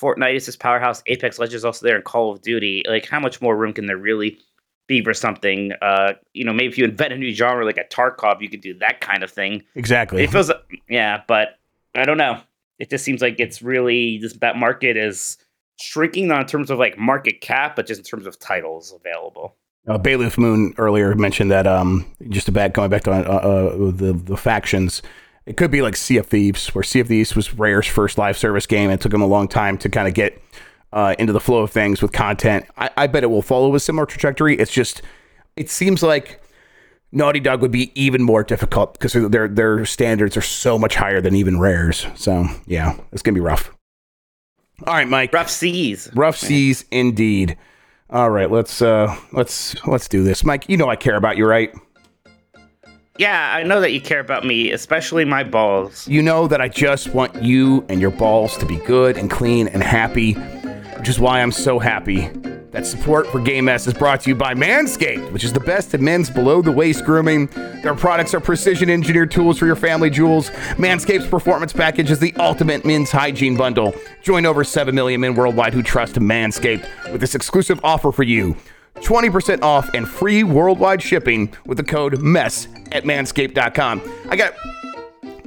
Fortnite is this powerhouse. Apex Legends also there, and Call of Duty. Like, how much more room can there really be for something? Maybe if you invent a new genre like a Tarkov, you could do that kind of thing. Exactly. It feels like, yeah, but I don't know. It just seems like it's really just that market is shrinking, not in terms of like market cap, but just in terms of titles available. Bailiff Moon earlier mentioned that going back to the factions. It could be like Sea of Thieves, where Sea of Thieves was Rare's first live service game. It took them a long time to kind of get into the flow of things with content. I bet it will follow a similar trajectory. It's just, it seems like Naughty Dog would be even more difficult because their standards are so much higher than even Rare's. So, yeah, it's going to be rough. All right, Mike. Rough seas. Rough seas, indeed. All right, let's do this, Mike. You know I care about you, right? Yeah, I know that you care about me, especially my balls. You know that I just want you and your balls to be good and clean and happy, which is why I'm so happy that support for Game S is brought to you by Manscaped, which is the best in men's below-the-waist grooming. Their products are precision-engineered tools for your family jewels. Manscaped's performance package is the ultimate men's hygiene bundle. Join over 7 million men worldwide who trust Manscaped with this exclusive offer for you. 20% off and free worldwide shipping with the code MESS at manscaped.com.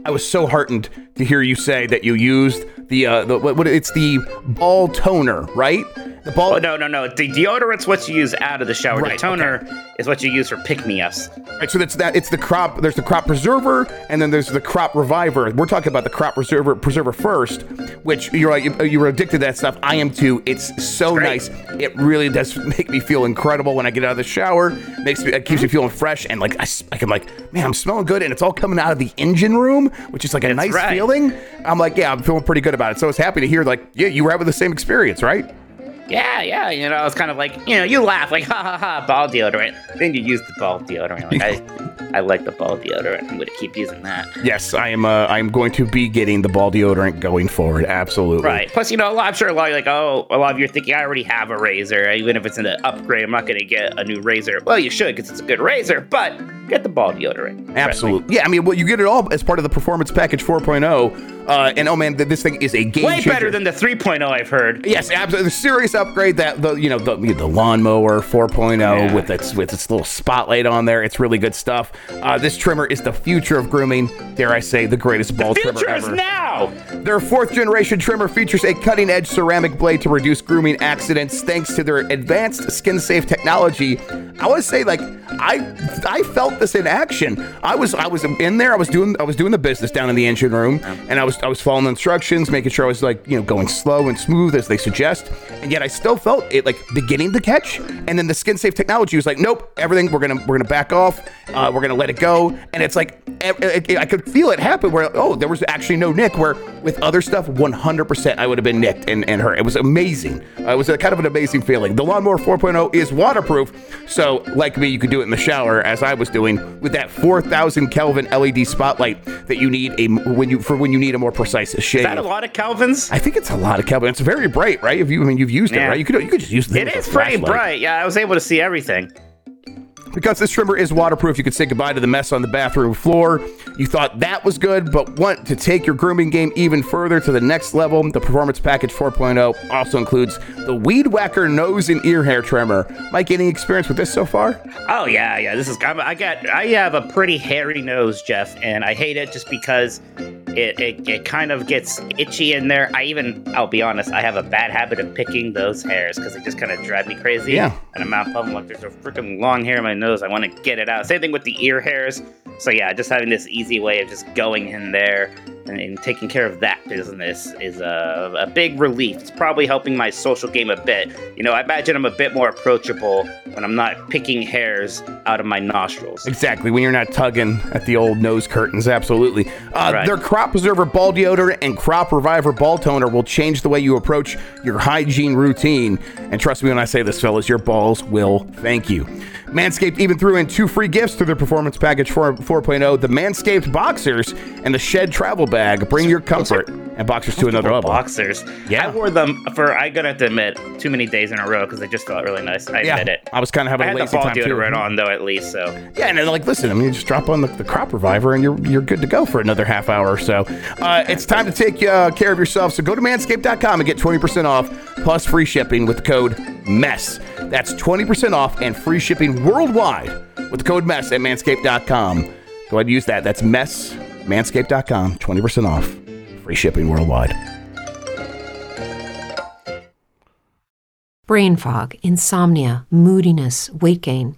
I was so heartened to hear you say that you used it's the ball toner, right? Oh, no. The deodorant's what you use out of the shower. Right, the toner is what you use for pick-me-ups. Right, so it's the crop. There's the crop preserver, and then there's the crop reviver. We're talking about the crop preserver first, which you're addicted to that stuff. I am too. It's so nice. It really does make me feel incredible when I get out of the shower. It keeps me feeling fresh, and like I can man, I'm smelling good, and it's all coming out of the engine room, which is like a nice feeling. I'm like, yeah, I'm feeling pretty good about it. So I was happy to hear you were having the same experience, right? Yeah, it's kind of you laugh, ha, ha, ha, ball deodorant. Then you use the ball deodorant. I like the ball deodorant. I'm going to keep using that. Yes, I'm going to be getting the ball deodorant going forward, absolutely. Right. Plus, I'm sure a lot of you are thinking, I already have a razor. Even if it's an upgrade, I'm not going to get a new razor. Well, you should, because it's a good razor, but get the ball deodorant. Absolutely. Right? Yeah, you get it all as part of the Performance Package 4.0. And this thing is a game changer. Way better than the 3.0 I've heard. Yes, absolutely. The serious upgrade that the lawnmower 4.0 with its little spotlight on there. It's really good stuff. This trimmer is the future of grooming. Dare I say, the greatest ball trimmer ever. The future is now. Their 4th generation trimmer features a cutting-edge ceramic blade to reduce grooming accidents thanks to their advanced skin-safe technology. I want to say I felt this in action. I was in there. I was doing the business down in the engine room, and I was following the instructions, making sure I was going slow and smooth as they suggest, and yet I still felt it beginning to catch. And then the skin safe technology was nope, everything we're gonna back off, we're gonna let it go, and it's I could feel it happen where there was actually no nick. Where with other stuff, 100% I would have been nicked and hurt. It was amazing. It was kind of an amazing feeling. The Lawnmower 4.0 is waterproof, so like me, you could do it in the shower as I was doing with that 4,000 Kelvin LED spotlight that you need when you need a more precise shade. Is that a lot of Kelvins? I think it's a lot of Kelvin. It's very bright, right? You've used it, right? You could just use it. It is pretty bright. Yeah, I was able to see everything. Because this trimmer is waterproof, you could say goodbye to the mess on the bathroom floor. You thought that was good, but want to take your grooming game even further to the next level? The Performance Package 4.0 also includes the Weed Whacker nose and ear hair trimmer. Mike, any experience with this so far? Oh yeah. This is I have a pretty hairy nose, Jeff, and I hate it just because it kind of gets itchy in there. I'll be honest, I have a bad habit of picking those hairs because they just kind of drive me crazy. Yeah. And I'm out public. There's a freaking long hair in my nose. I want to get it out. Same thing with the ear hairs. So yeah, just having this easy way of just going in there and taking care of that business is a big relief. It's probably helping my social game a bit. I imagine I'm a bit more approachable when I'm not picking hairs out of my nostrils. Exactly, when you're not tugging at the old nose curtains, absolutely. Right. Their Crop Preserver Ball Deodorant and Crop Reviver Ball Toner will change the way you approach your hygiene routine. And trust me when I say this, fellas, your balls will thank you. Manscaped even threw in 2 free gifts through their Performance Package 4.0, the Manscaped Boxers and the Shed Travel Bag. Bring your comfort and boxers to another level. Boxers. Yeah. I wore them for, I gotta have to admit, too many days in a row because they just felt really nice. I admit it. I was kind of having a lazy time too. I had the ball deodorant on though, at least, so. Yeah, and listen, just drop on the crop reviver and you're good to go for another half hour or so. It's time to take care of yourself, so go to manscaped.com and get 20% off plus free shipping with the code MESS. That's 20% off and free shipping worldwide with the code MESS at manscaped.com. Go ahead and use that. That's MESS, manscaped.com, 20% off. Free shipping worldwide. Brain fog, insomnia, moodiness, weight gain.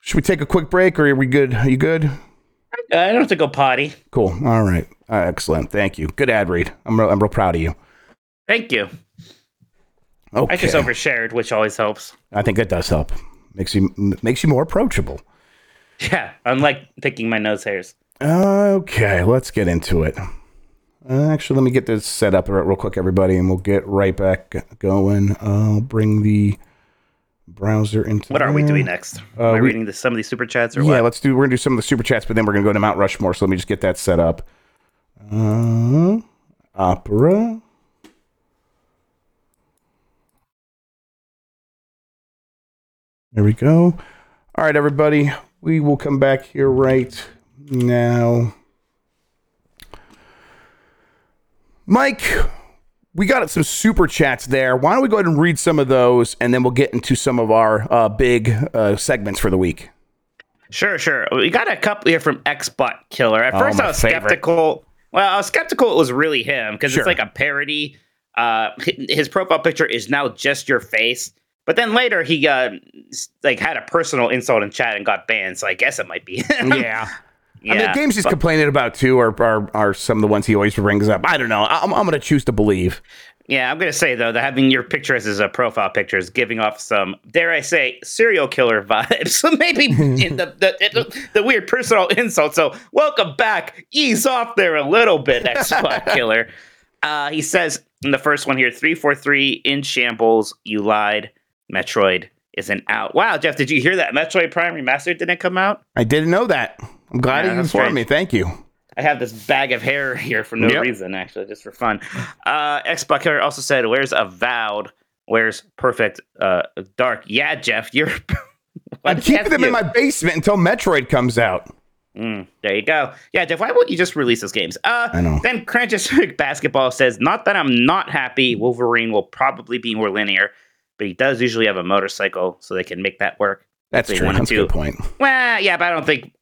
Should we take a quick break, or are we good? Are you good? I don't have to go potty. Cool. All right. Excellent. Thank you. Good ad read. I'm real proud of you. Thank you. Okay. I just overshared, which always helps. I think that does help. Makes you more approachable. Yeah, I'm like picking my nose hairs. Okay, let's get into it. Actually, let me get this set up real quick, everybody, and we'll get right back going. I'll bring the browser into. What are we doing next? Am I reading some of these super chats, or yeah, what? We're gonna do some of the super chats, but then we're gonna go to Mount Rushmore. So let me just get that set up. Opera. There we go. All right, everybody. We will come back here right now. Mike, we got some super chats there. Why don't we go ahead and read some of those, and then we'll get into some of our big segments for the week. Sure. We got a couple here from Xbot Killer. At first, I was skeptical. Well, I was skeptical it was really him, because it's like a parody. His profile picture is now just your face. But then later he had a personal insult in chat and got banned, so I guess it might be him. Yeah. I mean, the games he's complaining about too are some of the ones he always brings up. I don't know. I'm gonna choose to believe. Yeah, I'm gonna say though that having your picture as a profile picture is giving off some, dare I say, serial killer vibes. So maybe in the weird personal insult. So welcome back. Ease off there a little bit, Xbox Killer. He says in the first one here, 343 in shambles. You lied. Metroid isn't out. Wow, Jeff, did you hear that Metroid Prime Remastered didn't come out? I didn't know that. I'm glad you informed me. Thank you. I have this bag of hair here for no reason, actually, just for fun. Xbox Killer also said, where's Avowed? Where's Perfect Dark? Yeah, Jeff, you're... I'm keeping them in my basement until Metroid comes out. There you go. Yeah, Jeff, why won't you just release those games? I know. Then Cranchus Basketball says, not that I'm not happy, Wolverine will probably be more linear. But he does usually have a motorcycle, so they can make that work. That's true. That's a good point. Well, yeah, but I don't think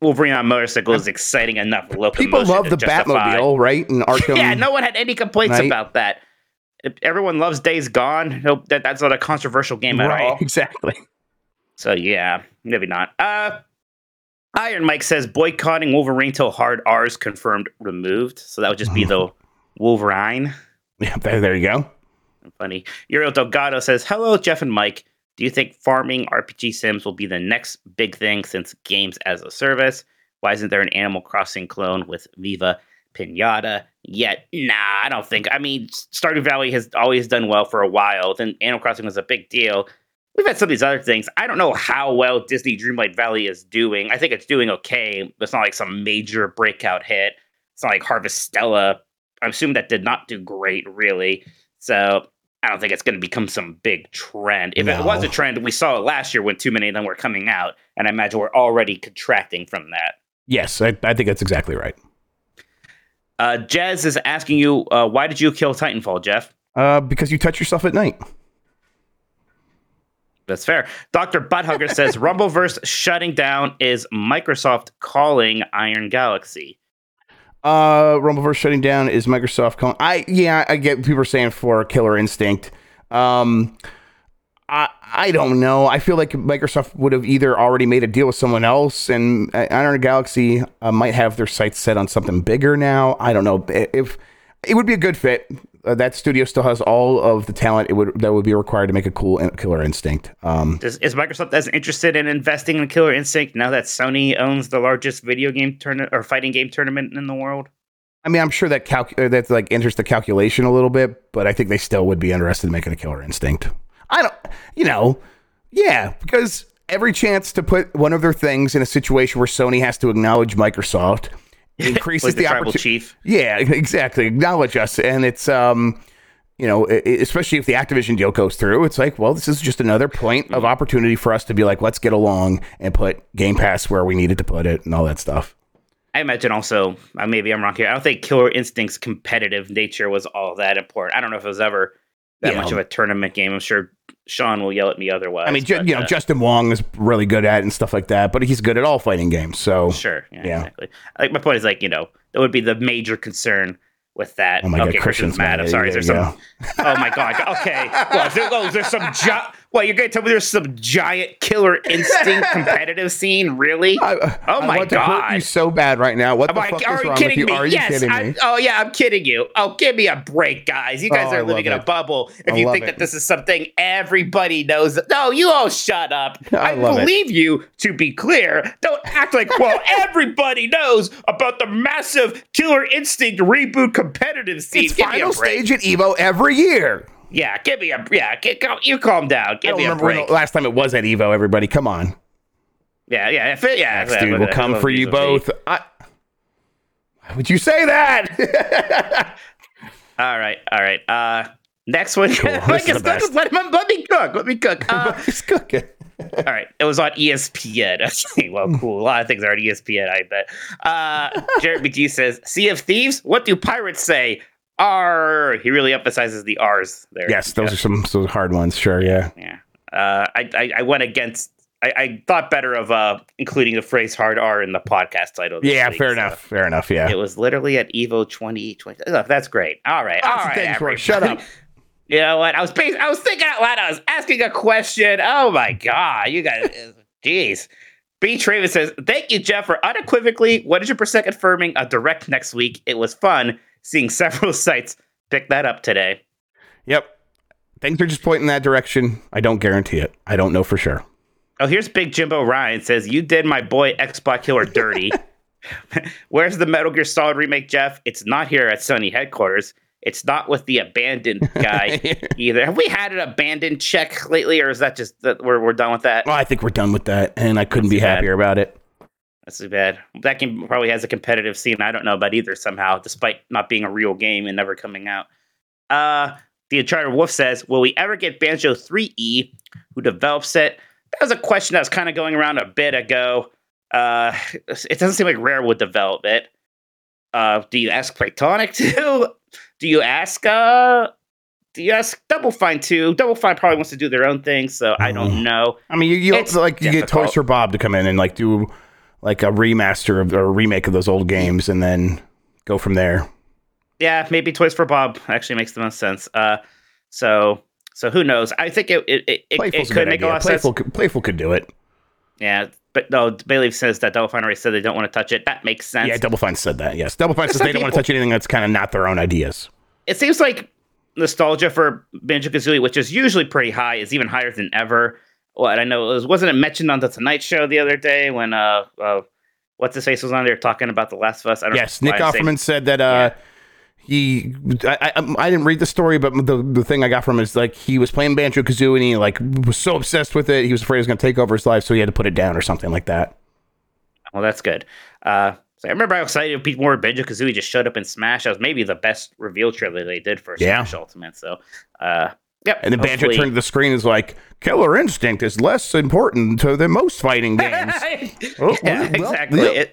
Wolverine on a motorcycle is exciting enough. People love the Batmobile, right? And Arkham. Yeah, no one had any complaints about that. If everyone loves Days Gone. That's not a controversial game at all. Exactly. So yeah, maybe not. Iron Mike says boycotting Wolverine till hard R's confirmed removed. So that would just be the Wolverine. Yeah, there you go. Funny. Uriel Delgado says, hello, Jeff and Mike. Do you think farming RPG sims will be the next big thing since games as a service? Why isn't there an Animal Crossing clone with Viva Pinata yet? Nah, I don't think. I mean, Stardew Valley has always done well for a while. Then Animal Crossing was a big deal. We've had some of these other things. I don't know how well Disney Dreamlight Valley is doing. I think it's doing okay. It's not like some major breakout hit. It's not like Harvestella. I assume that did not do great, really. So... I don't think it's going to become some big trend. If it was a trend, we saw it last year when too many of them were coming out, and I imagine we're already contracting from that. Yes, I think that's exactly right. Jez is asking you, why did you kill Titanfall, Jeff? Because you touch yourself at night. That's fair. Dr. Butthugger says, Rumbleverse shutting down, is Microsoft calling Iron Galaxy? Rumbleverse shutting down is Microsoft calling. I get people are saying for Killer Instinct. I don't know. I feel like Microsoft would have either already made a deal with someone else, and Iron Galaxy might have their sights set on something bigger now. I don't know if it would be a good fit. That studio still has all of the talent that would be required to make a cool Killer Instinct. Is Microsoft as interested in investing in Killer Instinct now that Sony owns the largest video game fighting game tournament in the world? I mean, I'm sure that that like enters the calculation a little bit, but I think they still would be interested in making a Killer Instinct. Because every chance to put one of their things in a situation where Sony has to acknowledge Microsoft. Increases like the opportunity. Yeah, exactly. Acknowledge us, and it's you know, especially if the Activision deal goes through, it's like, well, this is just another point of opportunity for us to be like, let's get along and put Game Pass where we needed to put it and all that stuff. I imagine also, maybe I'm wrong here, I don't think Killer Instinct's competitive nature was all that important. I don't know if it was ever that much of a tournament game. I'm sure Sean will yell at me otherwise. I mean, but, you know, Justin Wong is really good at it and stuff like that, but he's good at all fighting games. So sure, yeah. Exactly. Like my point is, like, you know, that would be the major concern with that. Oh my God, Christian's mad. I'm sorry. Is there some? Oh my God. Okay. Well, there's some. Well, you're gonna tell me there's some giant Killer Instinct competitive scene? Really? Oh my God. I want to hurt you so bad right now. What the fuck is wrong with you? Are you kidding me? Oh yeah, I'm kidding you. Oh, give me a break, guys. You guys are living in a bubble. If you think that this is something everybody knows, no, you all shut up. I believe you. To be clear, don't act like everybody knows about the massive Killer Instinct reboot competitive scene. It's final stage at EVO every year. Yeah, give me a you calm down. Give me a break. Last time it was at EVO, everybody, come on. Yeah. Dude, we'll come for you both. Why would you say that? All right. Next one. Cool. Let me cook. He's cooking. All right. It was on ESPN. Okay, well, cool. A lot of things are on ESPN, I bet. Jared McGee says, Sea of Thieves? What do pirates say? R. He really emphasizes the R's there. Yes, those are some hard ones. Sure, yeah. Yeah. I went against. I thought better of including the phrase "hard R" in the podcast title. Yeah, week, fair enough. Yeah, it was literally at EVO 2020. That's great. All right. Shut up. You know what? I was thinking out loud. I was asking a question. Oh my God! You guys, jeez. B. Travis says, "Thank you, Jeff, for unequivocally 100% confirming a direct next week. It was fun." Seeing several sites pick that up today. Yep. Things are just pointing that direction. I don't guarantee it. I don't know for sure. Oh, here's Big Jimbo Ryan says, you did my boy Xbox Killer dirty. Where's the Metal Gear Solid remake, Jeff? It's not here at Sony headquarters. It's not with the abandoned guy either. Have we had an abandoned check lately, or is that just that we're done with that? Well, I think we're done with that, and I couldn't be happier about it. That's too bad. That game probably has a competitive scene I don't know about either somehow, despite not being a real game and never coming out. The Uncharted Wolf says, will we ever get Banjo 3E, who develops it? That was a question that was kind of going around a bit ago. It doesn't seem like Rare would develop it. Do you ask Playtonic 2? Do you ask Double Fine 2? Double Fine probably wants to do their own thing, so I don't know. I mean, you get Toys for Bob to come in and like do... like a remaster of or a remake of those old games and then go from there. Yeah, maybe Toys for Bob actually makes the most sense. So who knows? I think it could make a lot of sense. Playful could do it. Yeah, but no, Bayleaf says that Double Fine already said they don't want to touch it. That makes sense. Yeah, Double Fine said that, yes. Double Fine says they don't want to touch anything that's kind of not their own ideas. It seems like nostalgia for Banjo-Kazooie, which is usually pretty high, is even higher than ever. Well, I know wasn't it mentioned on the Tonight Show the other day when what's-his-face was on there talking about The Last of Us? Yes, Nick Offerman said that I didn't read the story, but the thing I got from him is like he was playing Banjo-Kazooie and he like was so obsessed with it, he was afraid it was going to take over his life, so he had to put it down or something like that. Well, that's good. So I remember how excited people were. Banjo-Kazooie just showed up in Smash. That was maybe the best reveal trailer they did for Smash Ultimate, so... Yep, and the Banjo turned to the screen is like, Killer Instinct is less important than most fighting games. Exactly. Yeah.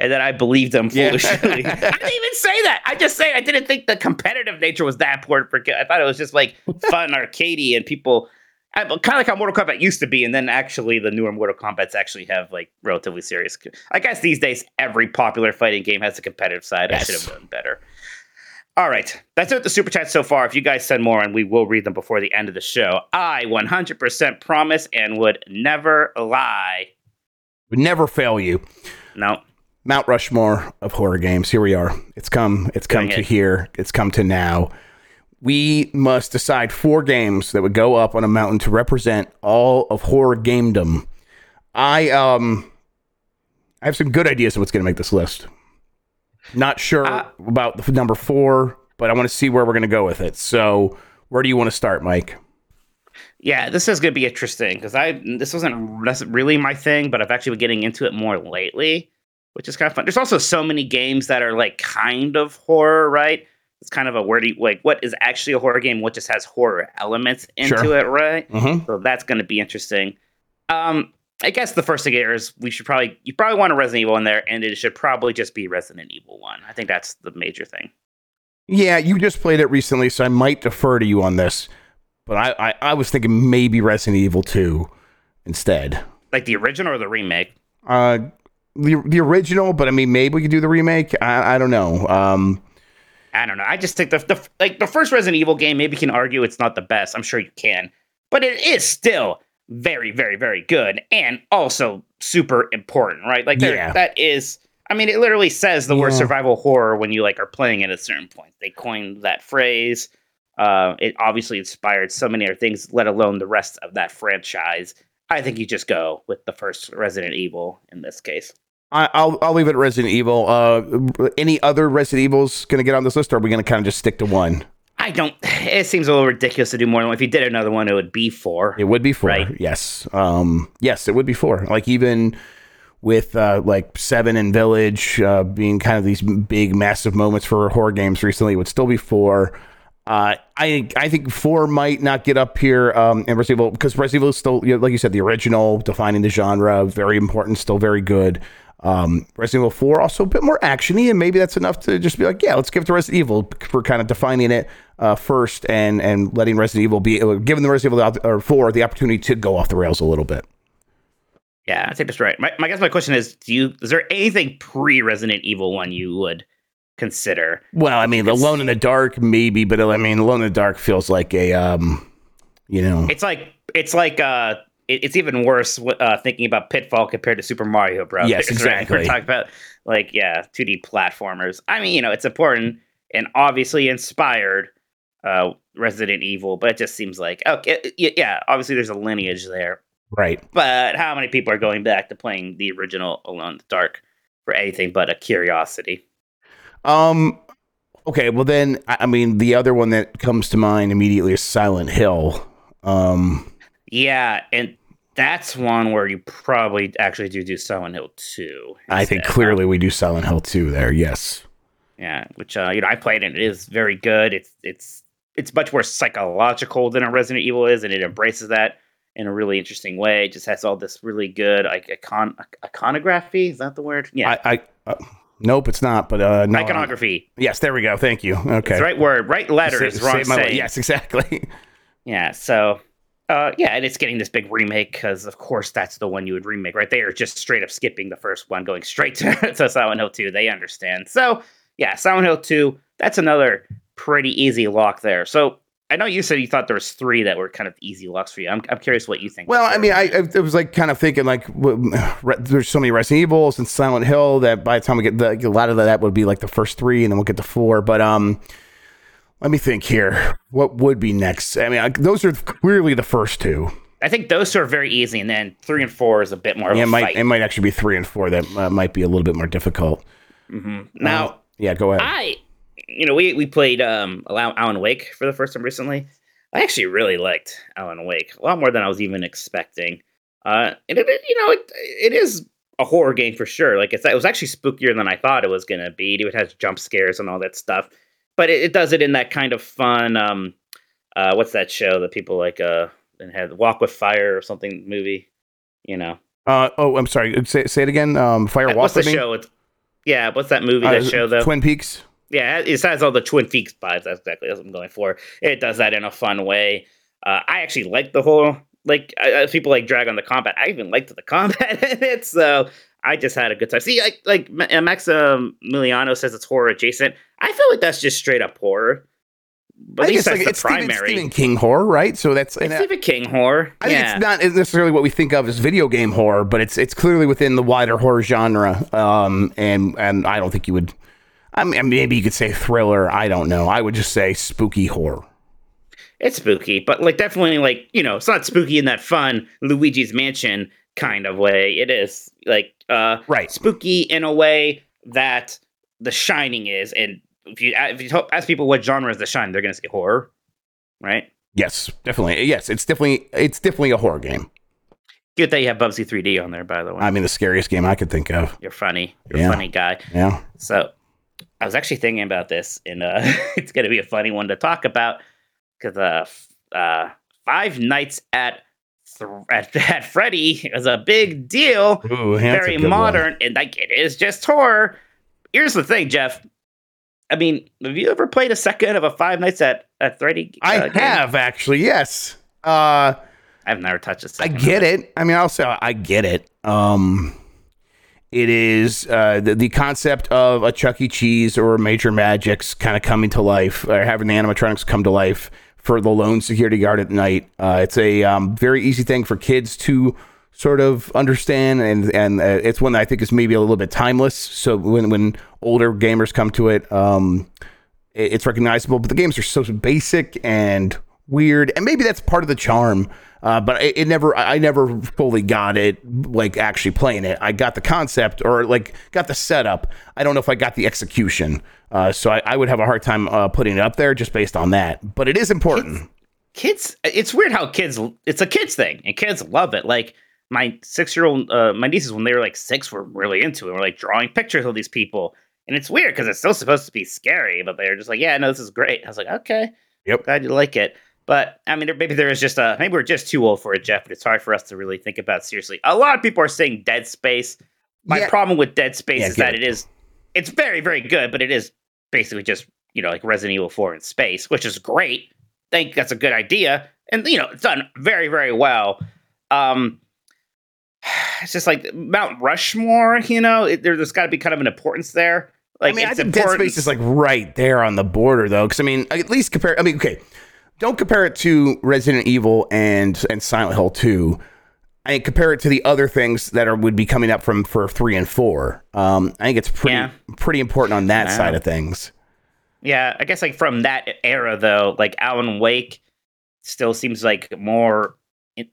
And then I believed them foolishly. I didn't even say that. I just say I didn't think the competitive nature was that important. I thought it was just like fun, arcadey, and people... Kind of like how Mortal Kombat used to be, and then actually the newer Mortal Kombats actually have like relatively serious... I guess these days every popular fighting game has a competitive side. Yes. I should have done better. All right, that's it with the Super Chats so far. If you guys send more, and we will read them before the end of the show. I 100% promise and would never lie. Would never fail you. No. Mount Rushmore of horror games. Here we are. It's come to here. It's come to now. We must decide 4 games that would go up on a mountain to represent all of horror gamedom. I have some good ideas of what's going to make this list. Not sure about the number 4, but I want to see where we're going to go with it. So where do you want to start, Mike? Yeah, this is going to be interesting because this wasn't really my thing, but I've actually been getting into it more lately, which is kind of fun. There's also so many games that are like kind of horror, right? it's kind of a wordy, like, what is actually a horror game, what just has horror elements into it, right? Mm-hmm. So that's going to be interesting. I guess the first thing here is you probably want a Resident Evil in there, and it should probably just be Resident Evil 1. I think that's the major thing. Yeah, you just played it recently, so I might defer to you on this. But I was thinking maybe Resident Evil 2 instead. Like the original or the remake? The original, but I mean, maybe we could do the remake. I don't know. I don't know. I just think the first Resident Evil game, maybe you can argue it's not the best. I'm sure you can. But it is still very, very, very good, and also super important, right? Like, that is, I mean, it literally says the word survival horror when you, like, are playing it at a certain point. They coined that phrase. It obviously inspired so many other things, let alone the rest of that franchise. I think you just go with the first Resident Evil in this case. I'll leave it at Resident Evil. Any other Resident Evils going to get on this list, or are we going to kind of just stick to one? It seems a little ridiculous to do more than one. If you did another one, it would be 4. It would be 4, right? Yes. Yes, it would be 4. Like, even with, 7 and Village being kind of these big, massive moments for horror games recently, it would still be 4. I think 4 might not get up here in Resident Evil, because Resident Evil is still, like you said, the original, defining the genre, very important, still very good. Resident Evil 4 also a bit more actiony, and maybe that's enough to just be like, yeah, let's give it to Resident Evil for kind of defining it first and letting Resident Evil be giving the Resident Evil or 4 the opportunity to go off the rails a little bit. Yeah, I think that's right. I guess my question is, is there anything pre Resident Evil 1 you would consider? Well, I mean, Alone in the Dark maybe, but I mean, Alone in the Dark feels like a it's even worse thinking about Pitfall compared to Super Mario Bros. Yes, exactly. We're talking about 2D platformers. I mean, it's important and obviously inspired Resident Evil, but it just seems like, okay, yeah, obviously there's a lineage there. Right. But how many people are going back to playing the original Alone in the Dark for anything but a curiosity? Okay, well then, I mean, the other one that comes to mind immediately is Silent Hill. Yeah, and that's one where you probably actually do Silent Hill 2. I think clearly we do Silent Hill 2 there, yes. Yeah, which, I played it, and it is very good. It's much more psychological than a Resident Evil is, and it embraces that in a really interesting way. It just has all this really good, iconography, is that the word? Yeah. Nope, it's not, but no. Iconography. Yes, there we go, thank you. Okay. It's the right word, right letters, wrong saying. Yes, exactly. Yeah, so... and it's getting this big remake because, of course, that's the one you would remake, right? They are just straight up skipping the first one, going straight to Silent Hill 2. They understand. So, yeah, Silent Hill 2, that's another pretty easy lock there. So, I know you said you thought there was 3 that were kind of easy locks for you. I'm curious what you think. Well, I mean, I was kind of thinking, there's so many Resident Evils and Silent Hill that by the time we get a lot of that would be, the first 3, and then we'll get to 4. But, let me think here. What would be next? I mean, those are clearly the first 2. I think those 2 are very easy, and then 3 and 4 is a bit more of a fight. It might actually be 3 and 4 that might be a little bit more difficult. Mm-hmm. Now, go ahead. We played Alan Wake for the first time recently. I actually really liked Alan Wake a lot more than I was even expecting. And it is a horror game for sure. It was actually spookier than I thought it was going to be. It has jump scares and all that stuff. But it does it in that kind of fun, what's that show that people had Walk with Fire or something movie, I'm sorry. Say it again. Fire Walk with Me? What's the show? What's that movie, that show, though? Twin Peaks? Yeah, it has all the Twin Peaks vibes. That's exactly what I'm going for. It does that in a fun way. I actually like the whole, people drag on the combat. I even liked the combat in it, so... I just had a good time. See, Max Miliano says it's horror adjacent. I feel like that's just straight up horror. But at least that's the primary. It's Stephen King horror, right? So that's Stephen King horror. I think it's not necessarily what we think of as video game horror, but it's clearly within the wider horror genre. And I don't think you would. I mean, maybe you could say thriller. I don't know. I would just say spooky horror. It's spooky, but definitely it's not spooky in that fun Luigi's Mansion kind of way. It is right, spooky in a way that The Shining is, and if you ask people what genre is The Shining, they're gonna say horror, right? Yes, definitely. Yes, it's definitely a horror game. Good that you have Bubsy 3D on there, by the way. I mean, the scariest game I could think of. You're funny guy. Yeah. So I was actually thinking about this, and it's going to be a funny one to talk about, because Five Nights at Freddy is a big deal. Ooh, very modern, one. And like it is just horror. Here's the thing, Jeff. I mean, have you ever played a second of a Five Nights at Freddy? I have, actually, yes. I've never touched a second. I get it. I mean, also, I get it. It is the concept of a Chuck E. Cheese or Major Magic's kind of coming to life, or having the animatronics come to life for the lone security guard at night. It's a very easy thing for kids to sort of understand, and it's one that I think is maybe a little bit timeless. So when older gamers come to it, it's recognizable. But the games are so basic and weird, and maybe that's part of the charm, but I never fully got it, like actually playing it. I got the concept, or like got the setup. I don't know if I got the execution, so I would have a hard time putting it up there just based on that. But it is important. Kids, it's weird how kids, it's a kids thing, and kids love it. Like my 6-year-old, my nieces, when they were like 6, were really into it. We're like drawing pictures of these people, and it's weird because it's still supposed to be scary, but they're just like, yeah, no, this is great. I was like, okay, yep, glad you like it. But I mean, maybe we're just too old for it, Jeff. But it's hard for us to really think about seriously. A lot of people are saying Dead Space. My problem with Dead Space is that it's very, very good, but it is basically just, you know, like Resident Evil 4 in space, which is great. I think that's a good idea, and you know, it's done very, very well. It's just like Mount Rushmore, you know. There's got to be kind of an importance there. Like, I mean, I think Dead Space is like right there on the border, though, because I mean, at least compare. I mean, okay. Don't compare it to Resident Evil and Silent Hill 2. I mean, compare it to the other things that would be coming up for 3 and 4. I think it's pretty important on that side of things. Yeah, I guess like from that era though, like Alan Wake still seems like more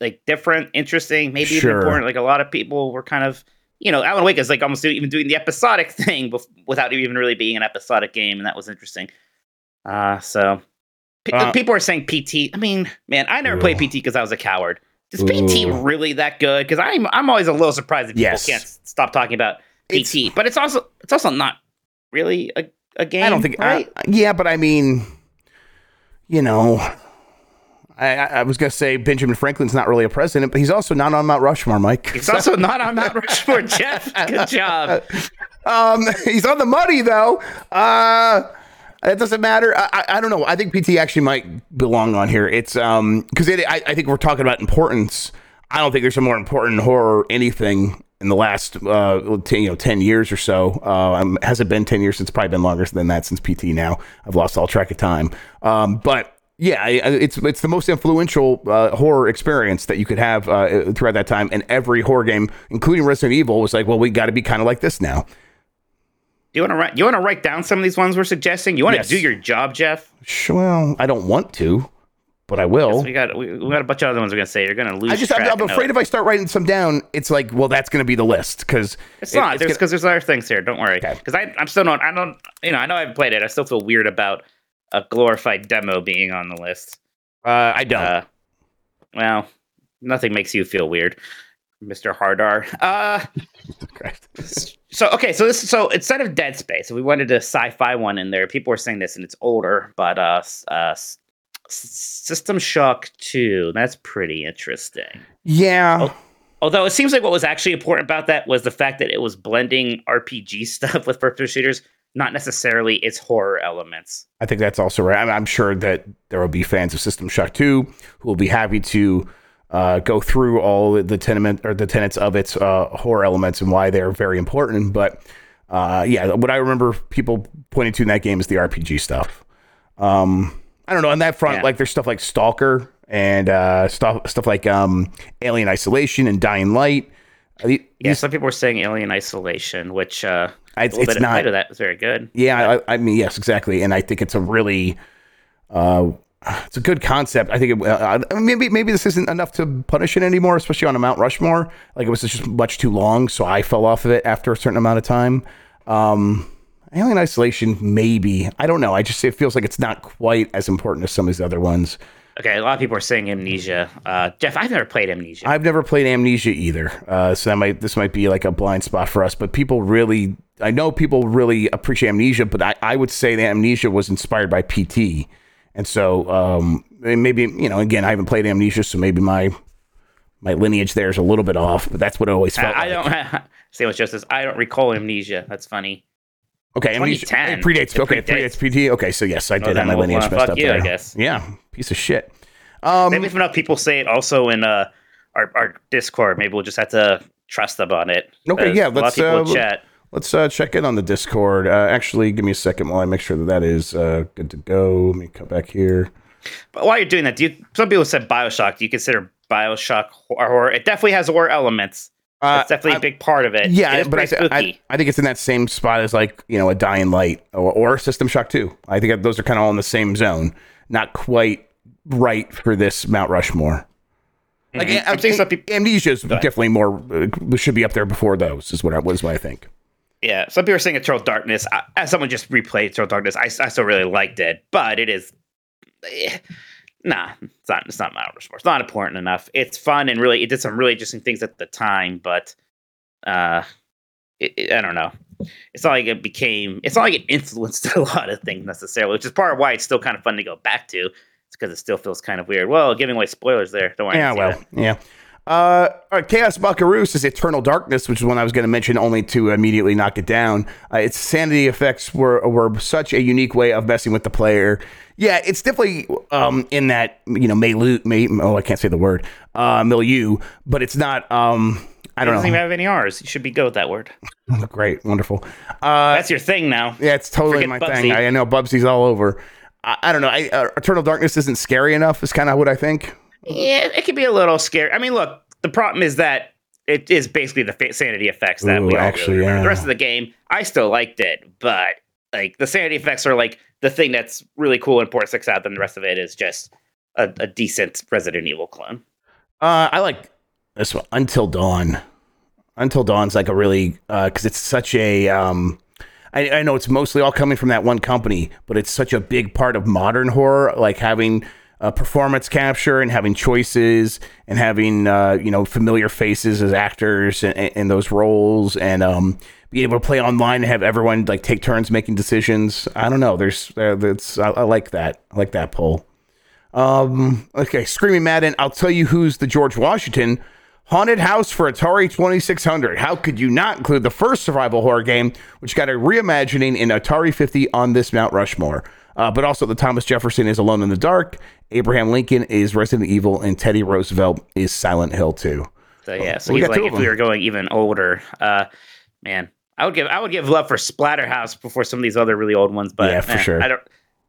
like different, interesting, maybe even important. Like a lot of people were kind of, you know, Alan Wake is like almost even doing the episodic thing without even really being an episodic game, and that was interesting. People are saying PT. I mean, man, I never played PT because I was a coward. Is PT really that good? Because I'm always a little surprised that people can't stop talking about PT. But it's also not really a game. I don't think. Right? But I mean, you know, I was gonna say Benjamin Franklin's not really a president, but he's also not on Mount Rushmore, Mike. He's also not on Mount Rushmore, Jeff. Good job. He's on the money though. That doesn't matter. I don't know. I think PT actually might belong on here. It's because I think we're talking about importance. I don't think there's a more important horror or anything in the last 10 years or so. Has it been 10 years? It's probably been longer than that since PT now. I've lost all track of time. But yeah, it's the most influential horror experience that you could have throughout that time. And every horror game, including Resident Evil, was like, well, we got to be kind of like this now. You want to write down some of these ones we're suggesting? You want to do your job, Jeff? Well, I don't want to, but I will. Yes, we got a bunch of other ones we're going to say. You're going to lose track. I'm afraid if I start writing some down, it's like, well, that's going to be the list. Because it's not. There's other things here. Don't worry. Because okay. I'm still not. I don't. You know, I know I haven't played it. I still feel weird about a glorified demo being on the list. I don't. Well, nothing makes you feel weird, Mr. Hardar. So instead of Dead Space, if we wanted a sci-fi one in there, people were saying this, and it's older, but System Shock 2, that's pretty interesting. Yeah. Although it seems like what was actually important about that was the fact that it was blending RPG stuff with first-person shooters, not necessarily its horror elements. I think that's also right. I mean, I'm sure that there will be fans of System Shock 2 who will be happy to go through all the tenets of its horror elements and why they're very important. But what I remember people pointing to in that game is the RPG stuff. I don't know, on that front, like there's stuff like Stalker and stuff like Alien Isolation and Dying Light. Some people were saying Alien Isolation, which a little bit of that was very good. Yeah, I mean, yes, exactly. And I think it's a really... it's a good concept. I think maybe this isn't enough to punish it anymore, especially on a Mount Rushmore. Like, it was just much too long, so I fell off of it after a certain amount of time. Alien Isolation, maybe. I don't know. It feels like it's not quite as important as some of these other ones. Okay, a lot of people are saying Amnesia. Jeff, I've never played Amnesia. I've never played Amnesia either. So this might be like a blind spot for us, but I know people really appreciate Amnesia, but I would say that Amnesia was inspired by PT. And so maybe, you know, again, I haven't played Amnesia, so maybe my lineage there is a little bit off, but that's what it always felt like. See what Joe says. I don't recall Amnesia. That's funny. Okay, Amnesia predates. Okay, predates PT. Okay, so yes, I did have my lineage messed up there. I guess. Yeah, piece of shit. Maybe if enough people say it also in our Discord, maybe we'll just have to trust them on it. Okay, yeah, let's check in on the Discord. Actually, give me a second while I make sure that is good to go. Let me come back here. But while you're doing that, some people said BioShock. Do you consider BioShock horror? It definitely has horror elements. It's definitely a big part of it. Yeah, it but I think it's in that same spot as, like, you know, a Dying Light or System Shock 2. I think those are kind of all in the same zone. Not quite right for this Mount Rushmore. Mm-hmm. Like, I'm saying Amnesia is definitely more, should be up there before those, is what I think. Yeah, some people are saying Eternal Darkness. As someone just replayed Eternal Darkness, I still really liked it, but it is... Nah, it's not Mount Rushmore. It's not important enough. It's fun and really, it did some really interesting things at the time, but I don't know. It's not like it became. It's not like it influenced a lot of things necessarily, which is part of why it's still kind of fun to go back to. It's because it still feels kind of weird. Well, giving away spoilers there. Don't worry. Yeah, yeah. All right, Chaos Buckaroo says Eternal Darkness, which is one I was going to mention, only to immediately knock it down. Its sanity effects were such a unique way of messing with the player. Yeah, it's definitely in that, you know, milieu, but it's not. I don't know. It doesn't even have any R's. You should be good with that word. Great, wonderful. That's your thing now. Yeah, it's totally my thing. I know Bubsy's all over. I don't know. Eternal Darkness isn't scary enough. Is kind of what I think. Yeah, it could be a little scary. I mean, look, the problem is that it is basically the sanity effects that we actually really remember. Yeah. The rest of the game, I still liked it, but like the sanity effects are like the thing that's really cool and important sticks out, and the rest of it is just a decent Resident Evil clone. I like this one, Until Dawn. Until Dawn's like a really, because it's such a, I know it's mostly all coming from that one company, but it's such a big part of modern horror, like having... performance capture and having choices and having, you know, familiar faces as actors in those roles and be able to play online and have everyone like take turns making decisions. I don't know. I like that. I like that poll. Okay. Screaming Madden. I'll tell you who's the George Washington. Haunted House for Atari 2600. How could you not include the first survival horror game, which got a reimagining in Atari 50 on this Mount Rushmore? But also the Thomas Jefferson is Alone in the Dark, Abraham Lincoln is Resident Evil, and Teddy Roosevelt is Silent Hill 2. So yeah, so he's like if we were going even older, man, I would give love for Splatterhouse before some of these other really old ones, but yeah, for sure.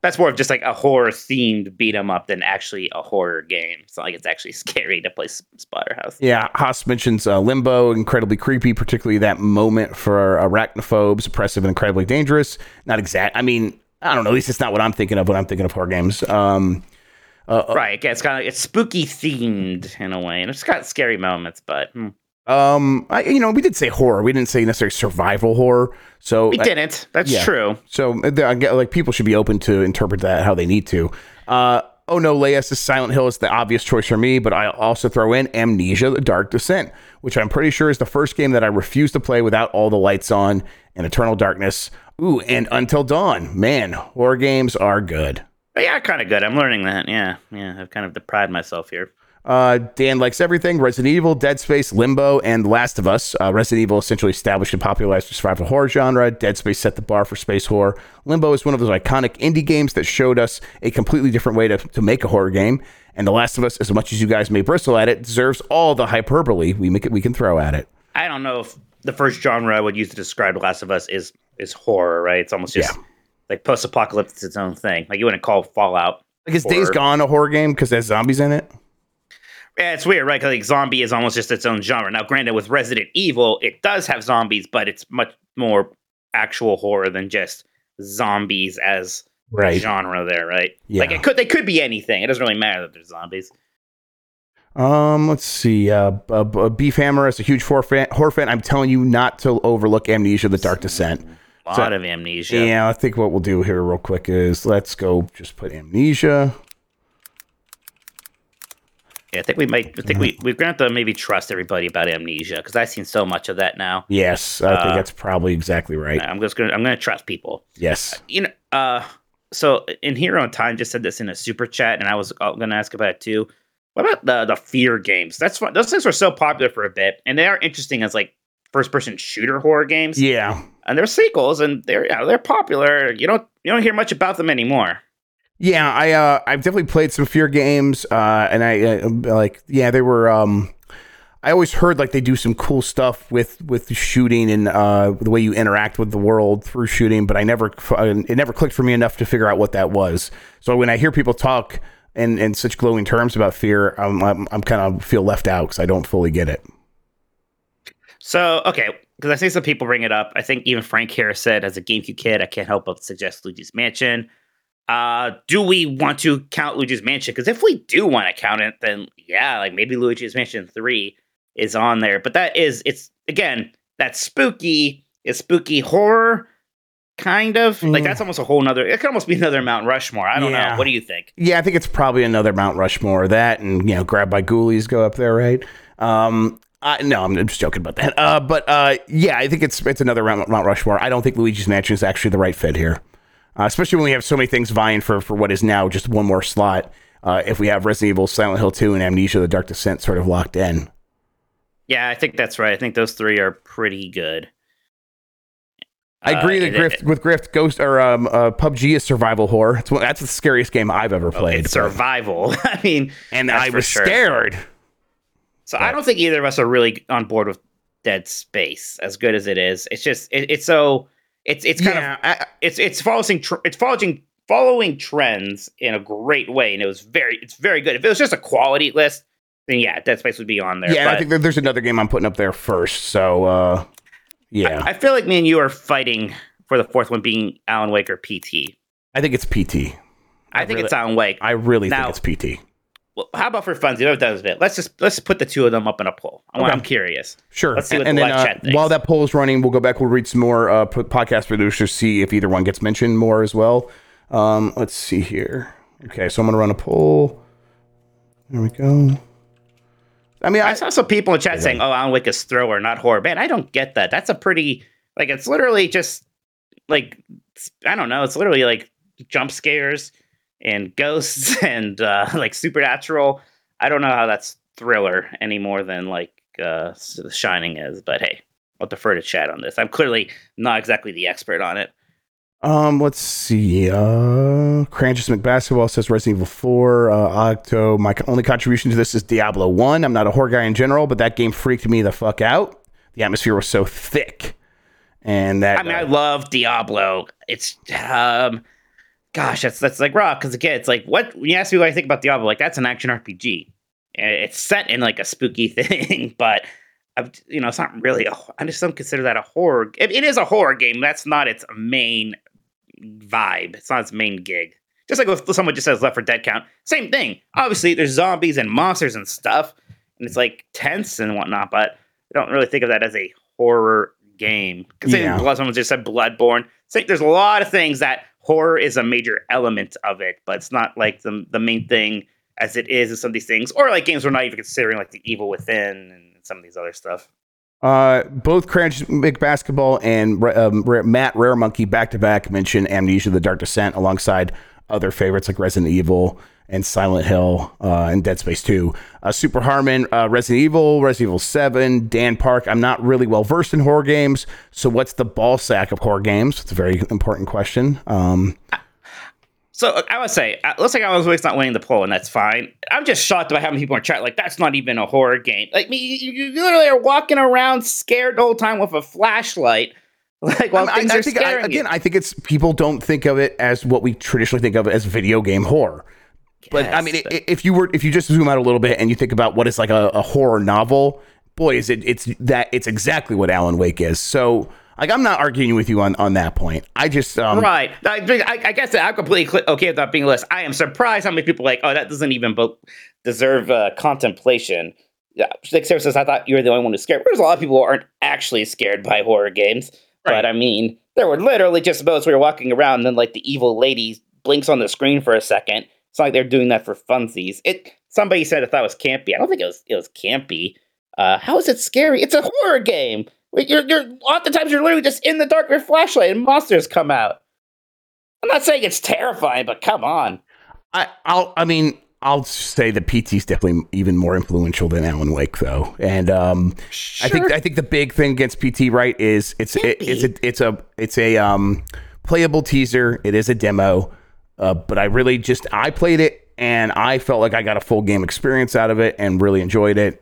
That's more of just like a horror themed beat 'em up than actually a horror game. It's not like it's actually scary to play Splatterhouse. Yeah, Haas mentions Limbo, incredibly creepy, particularly that moment for arachnophobes, oppressive and incredibly dangerous. Not exact. I mean. I don't know. At least it's not what I'm thinking of when I'm thinking of horror games. Right. Yeah, it's kind of it's spooky themed in a way, and it's got scary moments. But you know, we did say horror. We didn't say necessarily survival horror. So we didn't. That's true. So like people should be open to interpret that how they need to. Oh no, Leia's Silent Hill is the obvious choice for me, but I also throw in Amnesia: The Dark Descent, which I'm pretty sure is the first game that I refused to play without all the lights on, and Eternal Darkness. Ooh, and Until Dawn. Man, horror games are good. Yeah, kind of good. I'm learning that. Yeah. I've kind of deprived myself here. Dan likes everything. Resident Evil, Dead Space, Limbo, and The Last of Us. Resident Evil essentially established and popularized the survival horror genre. Dead Space set the bar for space horror. Limbo is one of those iconic indie games that showed us a completely different way to make a horror game. And The Last of Us, as much as you guys may bristle at it, deserves all the hyperbole we can throw at it. I don't know if the first genre I would use to describe The Last of Us is horror, right? It's almost just like post-apocalyptic, its own thing. Like you wouldn't call Fallout. Like is Days Gone a horror game because there's zombies in it? Yeah, it's weird, right? Because like zombie is almost just its own genre. Now, granted, with Resident Evil, it does have zombies, but it's much more actual horror than just zombies as a genre there, right? Yeah. Like they could be anything. It doesn't really matter that there's zombies. Let's see. Beefhammer is a huge horror fan. I'm telling you not to overlook Amnesia: The Dark Descent. A lot of Amnesia. Yeah, I think what we'll do here real quick is let's go just put Amnesia. Yeah, I think we might. I think we're gonna have to maybe trust everybody about Amnesia because I've seen so much of that now. Yes, I think that's probably exactly right. I'm gonna trust people. Yes, you know. So in Hero on Time just said this in a super chat, and I was gonna ask about it too. What about the fear games? That's fun. Those things were so popular for a bit, and they are interesting as like first person shooter horror games. Yeah, and they're sequels, and they're popular. You don't hear much about them anymore. Yeah, I've definitely played some fear games, and they were. I always heard like they do some cool stuff with the shooting and the way you interact with the world through shooting, but it never clicked for me enough to figure out what that was. So when I hear people talk in such glowing terms about fear, I'm kind of feel left out because I don't fully get it. So okay, because I see some people bring it up. I think even Frank Harris said, as a GameCube kid, I can't help but suggest Luigi's Mansion. Do we want to count Luigi's Mansion? Because if we do want to count it, then yeah, like maybe Luigi's Mansion 3 is on there. But that's spooky. It's spooky horror, kind of. Like that's almost a whole nother. It could almost be another Mount Rushmore. I don't know. What do you think? Yeah, I think it's probably another Mount Rushmore. That and Grabbed by Ghoulies go up there, right? No, I'm just joking about that. But I think it's another Mount Rushmore. I don't think Luigi's Mansion is actually the right fit here. Especially when we have so many things vying for what is now just one more slot. If we have Resident Evil, Silent Hill 2, and Amnesia: The Dark Descent sort of locked in. Yeah, I think that's right. I think those three are pretty good. I agree that Grift, Ghost, or PUBG is survival horror. That's the scariest game I've ever played. It's survival. I mean, and I was scared. So but. I don't think either of us are really on board with Dead Space, as good as it is. It's just it's so. It's kind of it's following trends in a great way, and it's very good. If it was just a quality list, then yeah, Dead Space would be on there. Yeah, but I think there's another game I'm putting up there first. So I feel like me and you are fighting for the fourth one being Alan Wake or PT. I think it's PT. I think it's Alan Wake. I really think it's PT. Well, how about for funsies? That does it. Let's put the two of them up in a poll. I'm curious. Sure. Let's see what the live chat thinks. While that poll is running, we'll go back. We'll read some more podcast producers, see if either one gets mentioned more as well. Let's see here. Okay, so I'm going to run a poll. There we go. I mean, I saw some people in chat saying, "Oh, Alan Wake is thriller, not horror." Man, I don't get that. That's a pretty it's literally just I don't know. It's literally jump scares. And ghosts and supernatural. I don't know how that's thriller any more than The Shining is, but hey, I'll defer to chat on this. I'm clearly not exactly the expert on it. Let's see. Cranjus McBasketball says Resident Evil 4. Octo. My only contribution to this is Diablo 1. I'm not a horror guy in general, but that game freaked me the fuck out. The atmosphere was so thick, and that. I mean, I love Diablo. It's Gosh, that's raw because again, it's what when you ask me what I think about Diablo, that's an action RPG. It's set in a spooky thing, but it's not really. I just don't consider that a horror. It is a horror game. That's not its main vibe. It's not its main gig. Just like if someone just says Left 4 Dead count, same thing. Obviously, there's zombies and monsters and stuff, and it's tense and whatnot. But I don't really think of that as a horror game because someone just said Bloodborne. So there's a lot of things that. Horror is a major element of it, but it's not the main thing as it is in some of these things, or games we're not even considering, The Evil Within and some of these other stuff. Both Cranch McBasketball and Matt Rare Monkey back to back mention Amnesia: The Dark Descent alongside other favorites like Resident Evil and Silent Hill and Dead Space 2. Super Harmon, Resident Evil, Resident Evil 7, Dan Park. I'm not really well versed in horror games, so what's the ball sack of horror games? It's a very important question. So I would say, looks like Alan Wake's not winning the poll, and that's fine. I'm just shocked by how many people in chat that's not even a horror game. You literally are walking around scared the whole time with a flashlight. I think it's people don't think of it as what we traditionally think of as video game horror. Yes, but I mean, if you just zoom out a little bit and you think about what is a horror novel, boy, is it's exactly what Alan Wake is. So I'm not arguing with you on that point. I just right. I guess that I'm completely okay with that being less. I am surprised how many people that doesn't even deserve contemplation. Yeah, Sarah says I thought you were the only one who's scared. There's a lot of people who aren't actually scared by horror games. Right. But I mean, there were literally just moments where you're walking around and then the evil lady blinks on the screen for a second. It's not like they're doing that for funsies. It Somebody said I thought it was campy. I don't think it was campy. How is it scary? It's a horror game. You're oftentimes you're literally just in the dark with your flashlight and monsters come out. I'm not saying it's terrifying, but come on. I'll say that PT's definitely even more influential than Alan Wake, though. And sure. I think the big thing against PT, right, is it's a playable teaser. It is a demo, but I played it and I felt like I got a full game experience out of it and really enjoyed it.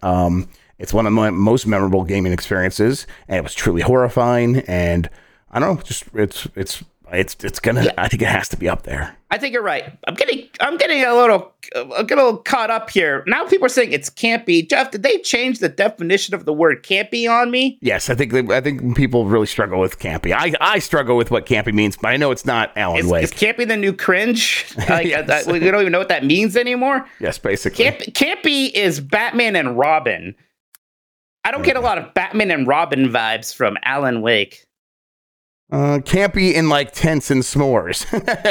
It's one of my most memorable gaming experiences, and it was truly horrifying. And I don't know, just it's gonna. Yeah. I think it has to be up there. I think you're right. I'm getting a little caught up here. Now people are saying it's campy. Jeff, did they change the definition of the word campy on me? Yes, I think people really struggle with campy. I struggle with what campy means, but I know it's not Alan Wake. Is campy the new cringe? Yes. We don't even know what that means anymore. Yes, basically. Campy is Batman and Robin. I don't get a lot of Batman and Robin vibes from Alan Wake. Campy in like tents and s'mores.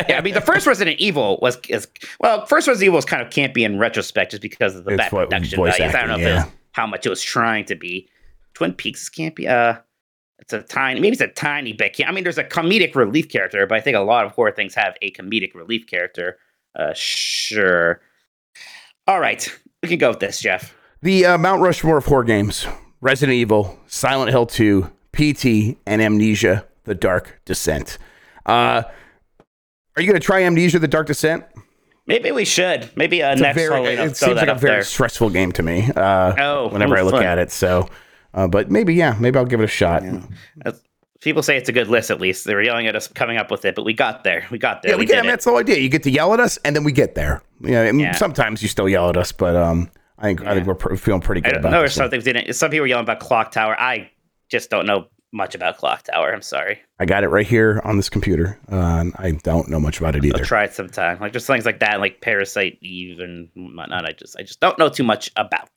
Yeah, I mean the first Resident Evil first Resident Evil was kind of campy in retrospect just because of the bad production values. Acting, I don't know if it was, how much it was trying to be. Twin Peaks is campy. It's a tiny bit. I mean, there's a comedic relief character, but I think a lot of horror things have a comedic relief character. Sure. All right, we can go with this, Jeff. The Mount Rushmore of horror games: Resident Evil, Silent Hill 2, PT, and Amnesia: The Dark Descent. Are you going to try Amnesia: The Dark Descent? Maybe we should. Maybe next holiday. It seems like a very stressful game to me. Whenever I look at it, so. But maybe I'll give it a shot. Yeah. People say it's a good list. At least they were yelling at us coming up with it, but we got there. Yeah, we did. I mean, that's the whole idea. You get to yell at us, and then we get there. Yeah. Sometimes you still yell at us, but I think we're feeling pretty good about it. Some people were yelling about Clock Tower. I just don't know much about Clock Tower. I'm sorry. I got it right here on this computer. I don't know much about it either. I'll try it sometime. Like just things like that, like Parasite Eve and whatnot. I just don't know too much about.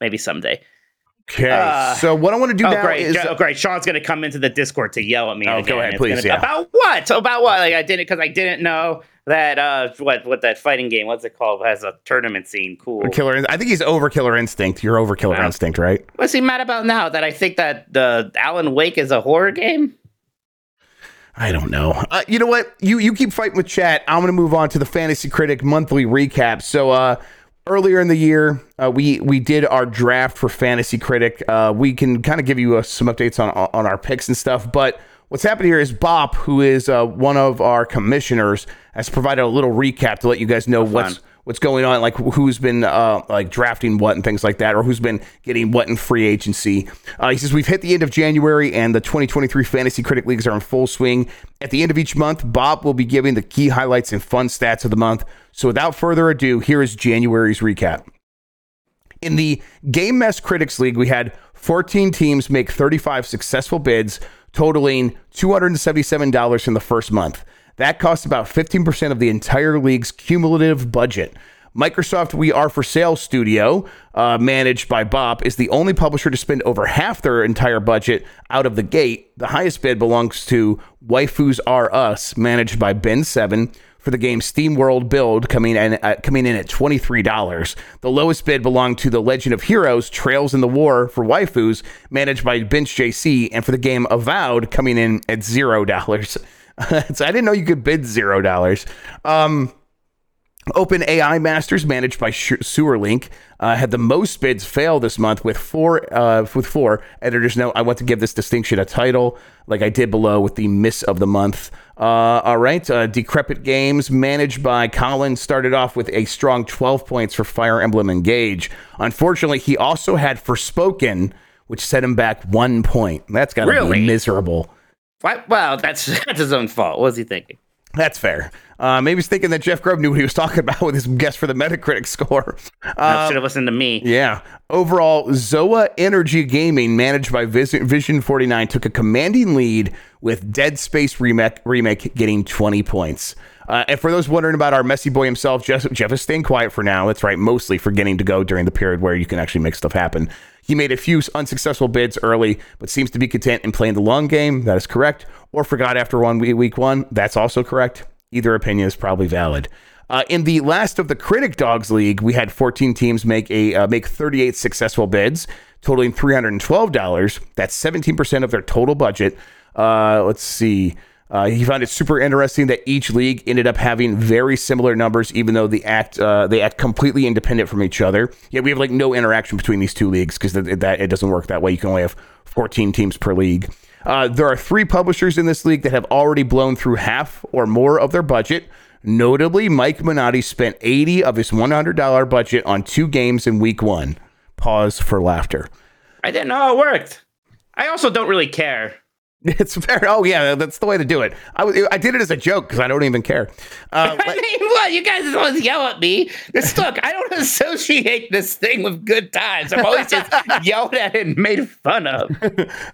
Maybe someday. Okay. So what I want to do now is... Oh, great. Sean's going to come into the Discord to yell at me. Oh, go ahead, please. Yeah. About what? Like I did it because I didn't know that what that fighting game, what's it called, has a tournament scene. Cool. I think he's over Killer Instinct. You're over Killer Instinct, right? What's he mad about now? That I think that the Alan Wake is a horror game? I don't know. You know what? You keep fighting with chat. I'm going to move on to the Fantasy Critic monthly recap. So, earlier in the year, we did our draft for Fantasy Critic. We can kind of give you some updates on our picks and stuff. But what's happened here is Bob, who is one of our commissioners, has provided a little recap to let you guys know what's going on, like who's been like drafting what and things like that, or who's been getting what in free agency. He says, we've hit the end of January and the 2023 Fantasy Critic Leagues are in full swing. At the end of each month, Bob will be giving the key highlights and fun stats of the month. So without further ado, here is January's recap. In the Game Mess Critics League, we had 14 teams make 35 successful bids, totaling $277 in the first month. That costs about 15% of the entire league's cumulative budget. Microsoft We Are For Sale Studio, managed by Bob, is the only publisher to spend over half their entire budget out of the gate. The highest bid belongs to Waifus Are Us, managed by Ben7, for the game SteamWorld Build, coming in at $23. The lowest bid belonged to The Legend of Heroes Trails in the War for Waifus, managed by BenchJC, and for the game Avowed, coming in at $0. So I didn't know you could bid $0. OpenAI Masters, managed by SewerLink, had the most bids fail this month with four editors. Now, I want to give this distinction a title, like I did below with the miss of the month. All right, Decrepit Games, managed by Colin, started off with a strong 12 points for Fire Emblem Engage. Unfortunately, he also had Forspoken, which set him back 1 point. That's got to be miserable. What? Well, that's his own fault. What was he thinking? That's fair. Maybe he's thinking that Jeff Grubb knew what he was talking about with his guess for the Metacritic score. I should have listened to me. Yeah. Overall, Zoa Energy Gaming, managed by Vision 49, took a commanding lead with Dead Space Remake getting 20 points. And for those wondering about our messy boy himself, Jeff is staying quiet for now. That's right, mostly forgetting to go during the period where you can actually make stuff happen. He made a few unsuccessful bids early, but seems to be content in playing the long game. That is correct. Or forgot after week one. That's also correct. Either opinion is probably valid. In the last of the Critic Dogs League, we had 14 teams make 38 successful bids, totaling $312. That's 17% of their total budget. Let's see. He found it super interesting that each league ended up having very similar numbers, even though they act completely independent from each other. Yeah, we have like no interaction between these two leagues because that it doesn't work that way. You can only have 14 teams per league. There are three publishers in this league that have already blown through half or more of their budget. Notably, Mike Minotti spent $80 of his $100 budget on two games in week one. Pause for laughter. I didn't know how it worked. I also don't really care. It's fair. Oh, yeah, that's the way to do it. I did it as a joke because I don't even care. I mean, what? You guys always yell at me. Just look, I don't associate this thing with good times. I'm always just yelled at and made fun of.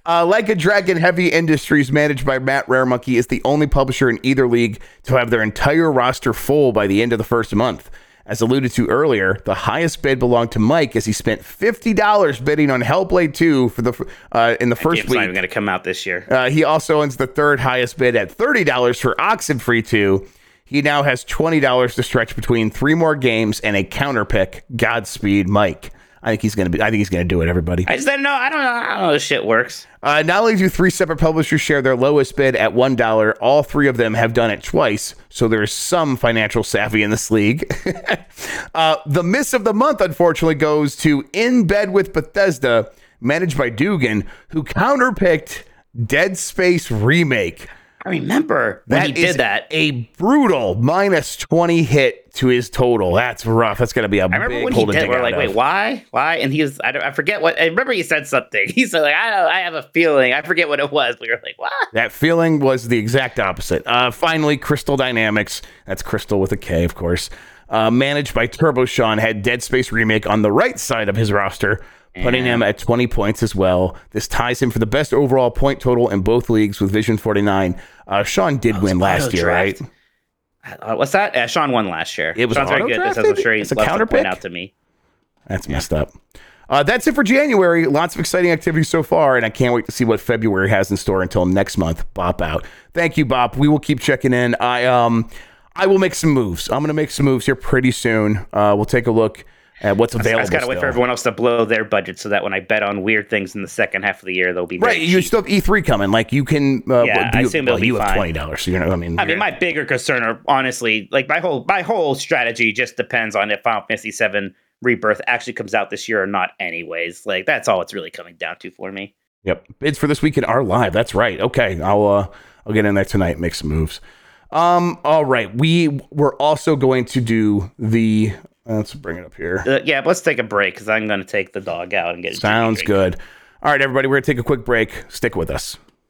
Like a Dragon, Heavy Industries, managed by Matt Raremonkey, is the only publisher in either league to have their entire roster full by the end of the first month. As alluded to earlier, the highest bid belonged to Mike as he spent $50 bidding on Hellblade 2 for the in the first week. It's not even going to come out this year. He also owns the third highest bid at $30 for Oxenfree 2. He now has $20 to stretch between three more games and a counter pick. Godspeed, Mike. I think he's gonna do it. Everybody. I just don't know. I don't know how this shit works. Not only do three separate publishers share their lowest bid at $1, all three of them have done it twice. So there is some financial savvy in this league. The miss of the month, unfortunately, goes to In Bed with Bethesda, managed by Dugan, who counterpicked Dead Space Remake. I remember when he did that. A brutal -20 hit to his total. That's rough. That's going to be a big holding. I remember when he did it, we're like, wait, why? Why? And he was, I forget what, I remember he said something. He said, like, I have a feeling. I forget what it was. We were like, what? That feeling was the exact opposite. Finally, Crystal Dynamics, that's Crystal with a K, of course, managed by TurboShawn, had Dead Space Remake on the right side of his roster, putting him at 20 points as well. This ties him for the best overall point total in both leagues with Vision 49. Sean did win last year, right? What's that? Sean won last year. It was very good. This I'm sure he's a counter pick out to me. That's messed up. That's it for January. Lots of exciting activity so far, and I can't wait to see what February has in store until next month. Bop out. Thank you, Bop. We will keep checking in. I will make some moves. I'm going to make some moves here pretty soon. We'll take a look. What's available? I just gotta wait for everyone else to blow their budget so that when I bet on weird things in the second half of the year, they'll be right. You still have E3 coming, like you can. Yeah, I assume it'll be fine. You have $20, so you know what I mean. I mean, my bigger concern, are honestly, like my whole strategy just depends on if Final Fantasy VII Rebirth actually comes out this year or not. Anyways, like that's all it's really coming down to for me. Yep, bids for this weekend are live. That's right. Okay, I'll get in there tonight, and make some moves. All right, we're also going to do the. Let's bring it up here. Yeah, but let's take a break because I'm going to take the dog out and get it. Sounds good. All right, everybody, we're going to take a quick break. Stick with us.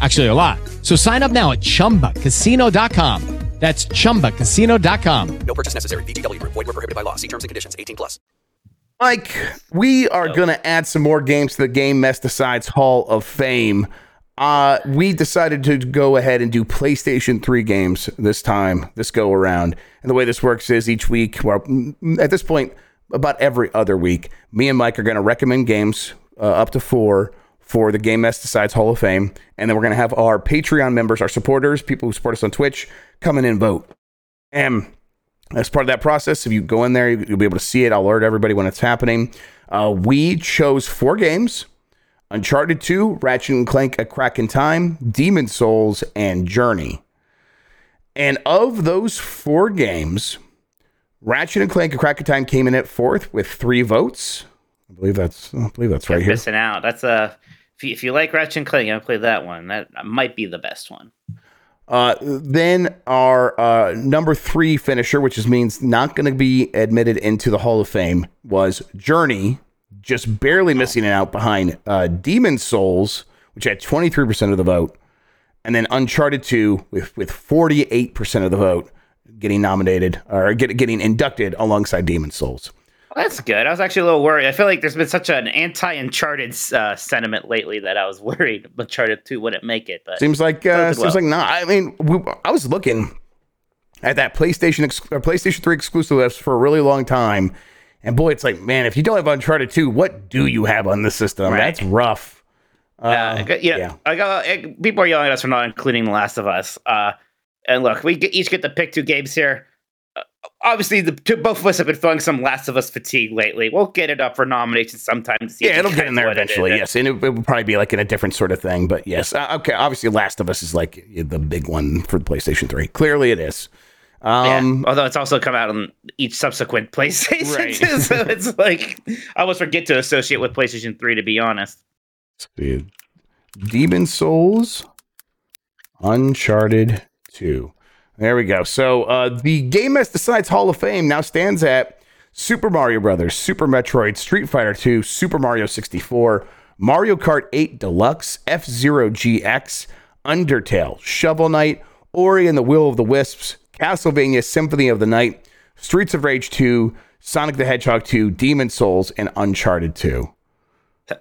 Actually, a lot. So sign up now at chumbacasino.com. That's ChumbaCasino.com. No purchase necessary. VGW Group. Void where prohibited by law. See terms and conditions. 18+. Mike, we are going to add some more games to the Game Mess Decides Hall of Fame. We decided to go ahead and do PlayStation 3 games this time, this go around. And the way this works is each week, well, at this point, about every other week, me and Mike are going to recommend games up to 4 for the Game Mess Decides Hall of Fame. And then we're going to have our Patreon members, our supporters, people who support us on Twitch, come in and vote. And as part of that process, if you go in there, you'll be able to see it. I'll alert everybody when it's happening. We chose 4 games: Uncharted 2, Ratchet & Clank, A Crack in Time, Demon's Souls, and Journey. And of those 4 games, Ratchet & Clank, A Crack in Time came in at 4th with 3 votes. I believe that's right. You're here. Missing out. That's if you like Ratchet & Clank, I'm going to play that one. That might be the best one. Then our number 3 finisher, which is means not going to be admitted into the Hall of Fame, was Journey, just barely missing it out behind Demon's Souls, which had 23% of the vote, and then Uncharted 2 with 48% of the vote getting nominated or getting inducted alongside Demon's Souls. Well, that's good. I was actually a little worried. I feel like there's been such an anti-Uncharted sentiment lately that I was worried Uncharted 2 wouldn't make it. But seems like not. I mean, I was looking at that PlayStation 3 exclusive list for a really long time, and boy, it's like, man, if you don't have Uncharted 2, what do you have on this system? Right. That's rough. People are yelling at us for not including The Last of Us. And look, we each get to pick 2 games here. Obviously, both of us have been feeling some Last of Us fatigue lately. We'll get it up for nominations sometime. It'll get in there eventually. Yes, and it will probably be like in a different sort of thing. But yes, okay. Obviously, Last of Us is like the big one for the PlayStation 3. Clearly, it is. Although it's also come out on each subsequent PlayStation, right. 2, so it's like I almost forget to associate with PlayStation 3. To be honest, dude. Demon's Souls, Uncharted 2. There we go. So the Game Mess Decides Hall of Fame now stands at Super Mario Brothers, Super Metroid, Street Fighter 2, Super Mario 64, Mario Kart 8 Deluxe, F-Zero GX, Undertale, Shovel Knight, Ori and the Will of the Wisps, Castlevania Symphony of the Night, Streets of Rage 2, Sonic the Hedgehog 2, Demon's Souls, and Uncharted 2. I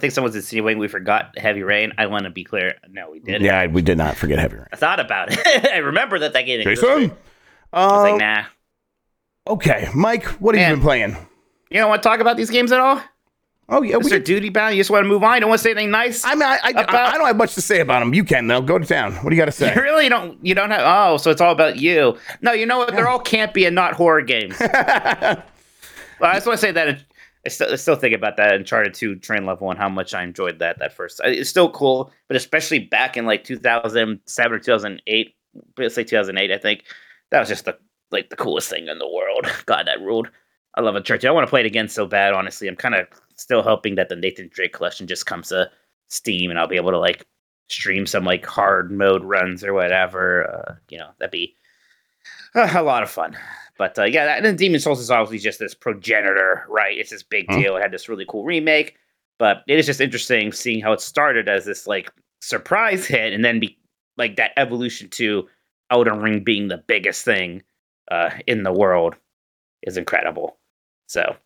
think someone's insinuating we forgot Heavy Rain. I want to be clear. No, we didn't. Yeah, we did not forget Heavy Rain. I thought about it. I remember that game existed. I was like, nah. Okay, Mike, what have you been playing? You don't want to talk about these games at all? Oh, yeah. Mr. Duty Bound, you just want to move on? You don't want to say anything nice? I mean, I don't have much to say about them. You can, though. Go to town. What do you got to say? You really don't. You don't have. Oh, so it's all about you. No, you know what? Yeah. They're all campy and not horror games. Well, I just want to say that I still think about that Uncharted 2 train level and how much I enjoyed that first. It's still cool, but especially back in like 2007 or 2008, let's say 2008, I think that was just the coolest thing in the world. God, that ruled. I love Uncharted 2. I want to play it again so bad. Honestly, I'm kind of still hoping that the Nathan Drake collection just comes to Steam and I'll be able to like stream some like hard mode runs or whatever. That'd be a lot of fun. But and then Demon's Souls is obviously just this progenitor, right? It's this big deal. It had this really cool remake, but it is just interesting seeing how it started as this like surprise hit, and then like that evolution to Elden Ring being the biggest thing in the world is incredible. So,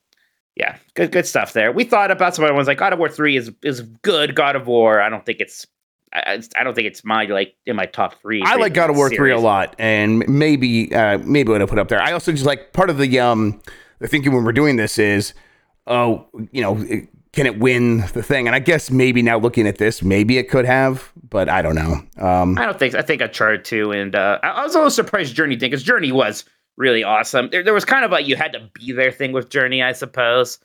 yeah, good stuff there. We thought about some other ones like God of War 3 is good. God of War, I don't think it's in my top 3. I like God of War 3 a lot, and maybe what I put up there. I also just like part of the thinking when we're doing this is, can it win the thing? And I guess maybe now looking at this, maybe it could have, but I don't know. I don't think. I think Uncharted 2, and I was a little surprised Journey did, because Journey was really awesome. There was kind of you had to be there thing with Journey, I suppose.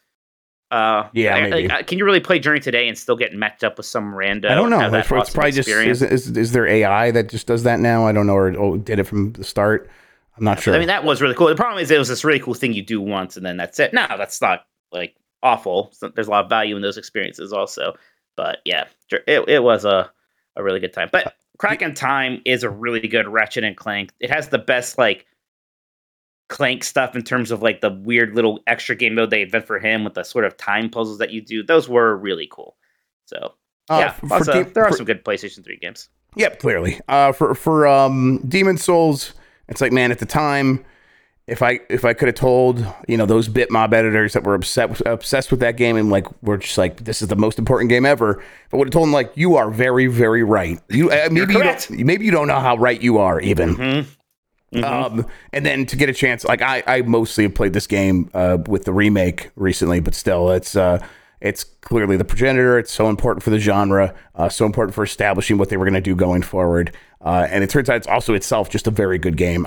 Can you really play Journey today and still get matched up with some random? I don't know. It's probably just is there AI that just does that now? I don't know, or did it from the start? I'm not sure. I mean, that was really cool. The problem is it was this really cool thing you do once and then that's it. No, that's not like awful. There's a lot of value in those experiences also. But yeah, it was a really good time. But Kraken Time is a really good Ratchet and Clank. It has the best like Clank stuff in terms of like the weird little extra game mode they invent for him with the sort of time puzzles that you do. Those were really cool. So yeah, also, there are some good PlayStation 3 games. Yep, clearly. For Demon's Souls, it's like, man, at the time, if I could have told, you know, those Bitmob editors that were obsessed with that game and like were just like, this is the most important game ever, I would have told them like, you are very, very right. Maybe you don't know how right you are even. Mm-hmm. Mm-hmm. And then to get a chance, like I mostly have played this game with the remake recently, but still, it's clearly the progenitor. It's so important for the genre, so important for establishing what they were going to do going forward. And it turns out it's also itself just a very good game,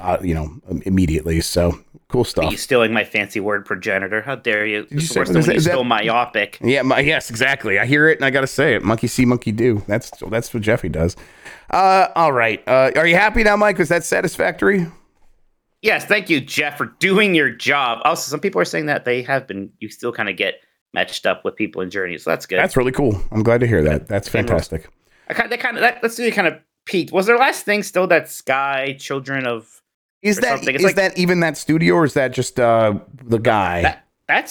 immediately. So cool stuff. Are you stealing my fancy word, progenitor? How dare you? It's worse than when you stole myopic. Yeah, yes, exactly. I hear it and I got to say it. Monkey see, monkey do. That's what Jeffy does. All right. Are you happy now, Mike? Was that satisfactory? Yes. Thank you, Jeff, for doing your job. Also, some people are saying that they have been, you still kind of get matched up with people in Journey. So that's good. That's really cool. I'm glad to hear that. That's fantastic. Let's do the kind of peaked. Was their last thing still that Sky Children of? Is that even that studio or is that just the guy? I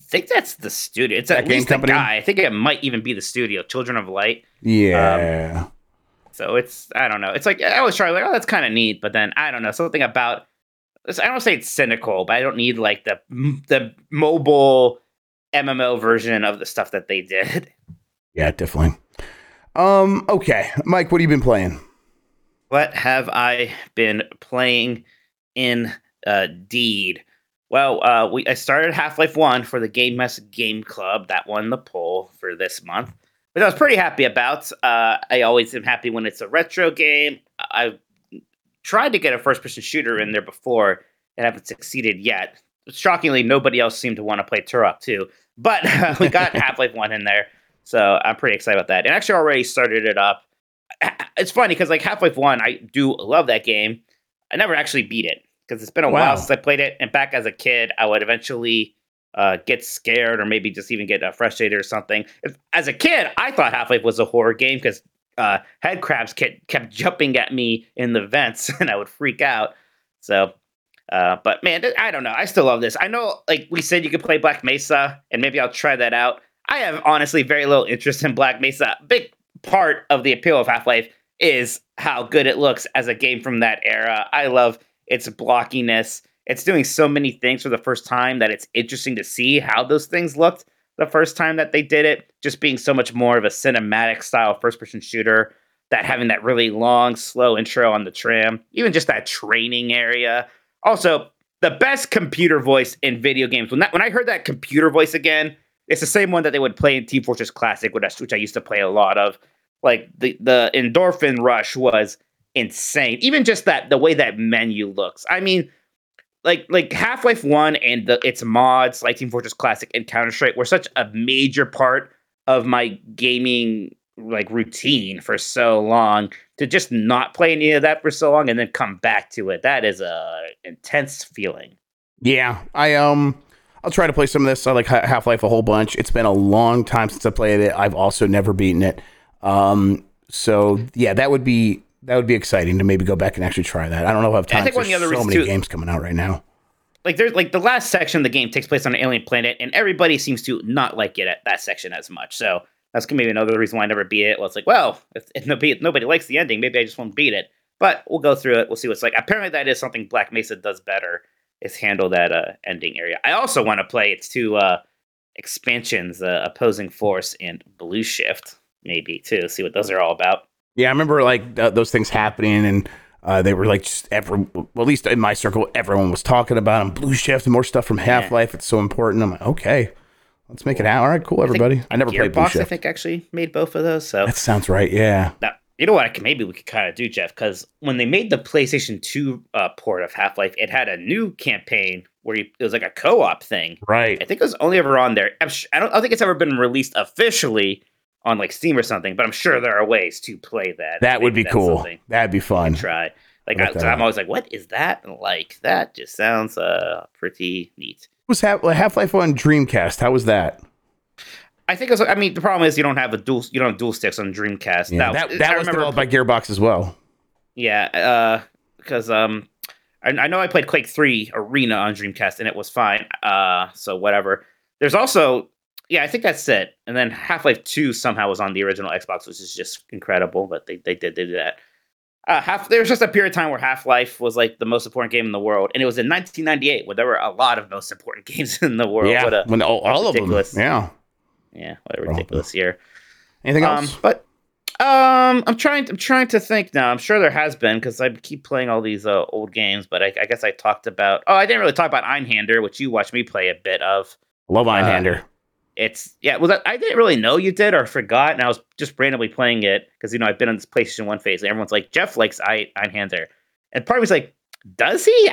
think that's the studio. It's that at least the guy. I think it might even be the studio, Children of Light. Yeah. So it's, I don't know. It's like I always try like, oh, that's kind of neat, but then I don't know, something about. I don't say it's cynical, but I don't need like the mobile MMO version of the stuff that they did. Yeah, definitely. Okay, Mike, what have you been playing? What have I been playing indeed? Well, I started Half-Life 1 for the Game Mess Game Club. That won the poll for this month, which I was pretty happy about. I always am happy when it's a retro game. I've tried to get a first-person shooter in there before and haven't succeeded yet. Shockingly, nobody else seemed to want to play Turok 2, but we got Half-Life 1 in there. So I'm pretty excited about that. And actually already started it up. It's funny because like Half-Life 1, I do love that game. I never actually beat it because it's been a while since I played it. And back as a kid, I would eventually get scared or maybe just even get frustrated or something. As a kid, I thought Half-Life was a horror game because headcrabs kept jumping at me in the vents and I would freak out. So... but man, I don't know. I still love this. I know, like we said, you could play Black Mesa, and maybe I'll try that out. I have honestly very little interest in Black Mesa. Big part of the appeal of Half-Life is how good it looks as a game from that era. I love its blockiness. It's doing so many things for the first time that it's interesting to see how those things looked the first time that they did it. Just being so much more of a cinematic style first-person shooter, that having that really long, slow intro on the tram, even just that training area. Also, the best computer voice in video games. When I heard that computer voice again, it's the same one that they would play in Team Fortress Classic, which I used to play a lot of. Like, the endorphin rush was insane. Even just that, the way that menu looks. I mean, like Half-Life 1 and its mods, like Team Fortress Classic and Counter-Strike, were such a major part of my gaming like routine for so long. To just not play any of that for so long and then come back to it, that is a intense feeling. Yeah, I'll try to play some of this. I like Half-Life a whole bunch. It's been a long time since I played it. I've also never beaten it. So yeah, that would be exciting to maybe go back and actually try that. I don't know if I have time. There's so many games coming out right now. Like there's like the last section of the game takes place on an alien planet, and everybody seems to not like it at that section as much. So. That's going to be another reason why I never beat it. Well, it's like, well, if nobody likes the ending, maybe I just won't beat it. But we'll go through it. We'll see what it's like. Apparently, that is something Black Mesa does better, is handle that ending area. I also want to play its two expansions, Opposing Force and Blue Shift, maybe, too. See what those are all about. Yeah, I remember, like, those things happening, and they were, like, just at least in my circle, everyone was talking about them. Blue Shift, more stuff from Half-Life. Yeah. It's so important. I'm like, okay. Let's make it out. All right, cool, everybody. I never played Blue Shift. I think actually made both of those. So that sounds right. Yeah. Now, you know what? Maybe we could kind of do, Jeff, because when they made the PlayStation 2 port of Half-Life, it had a new campaign where it was like a co-op thing. Right. I think it was only ever on there. I don't think it's ever been released officially on like Steam or something, but I'm sure there are ways to play that. That would be cool. That'd be fun. Try. Like, okay. So I'm always like, what is that? And like, that just sounds pretty neat. What's Half-Life on Dreamcast? How was that? I think it was, I mean, the problem is you don't have dual sticks on Dreamcast. Yeah, that was developed by Gearbox as well. Yeah, because I know I played Quake 3 Arena on Dreamcast and it was fine. So whatever. There's also, yeah, I think that's it. And then Half-Life 2 somehow was on the original Xbox, which is just incredible. But they did that. There was just a period of time where Half-Life was like the most important game in the world, and it was in 1998 where there were a lot of most important games in the world. Yeah, all of them. Yeah, what a ridiculous year. Anything else? But I'm trying to think now. I'm sure there has been, because I keep playing all these old games. But I guess I talked about. Oh, I didn't really talk about Einhander, which you watched me play a bit of. Love Einhander. I didn't really know you did or forgot, and I was just randomly playing it because, you know, I've been on this PlayStation 1 phase, and everyone's like, Jeff likes Einhander. And part of me's like, does he?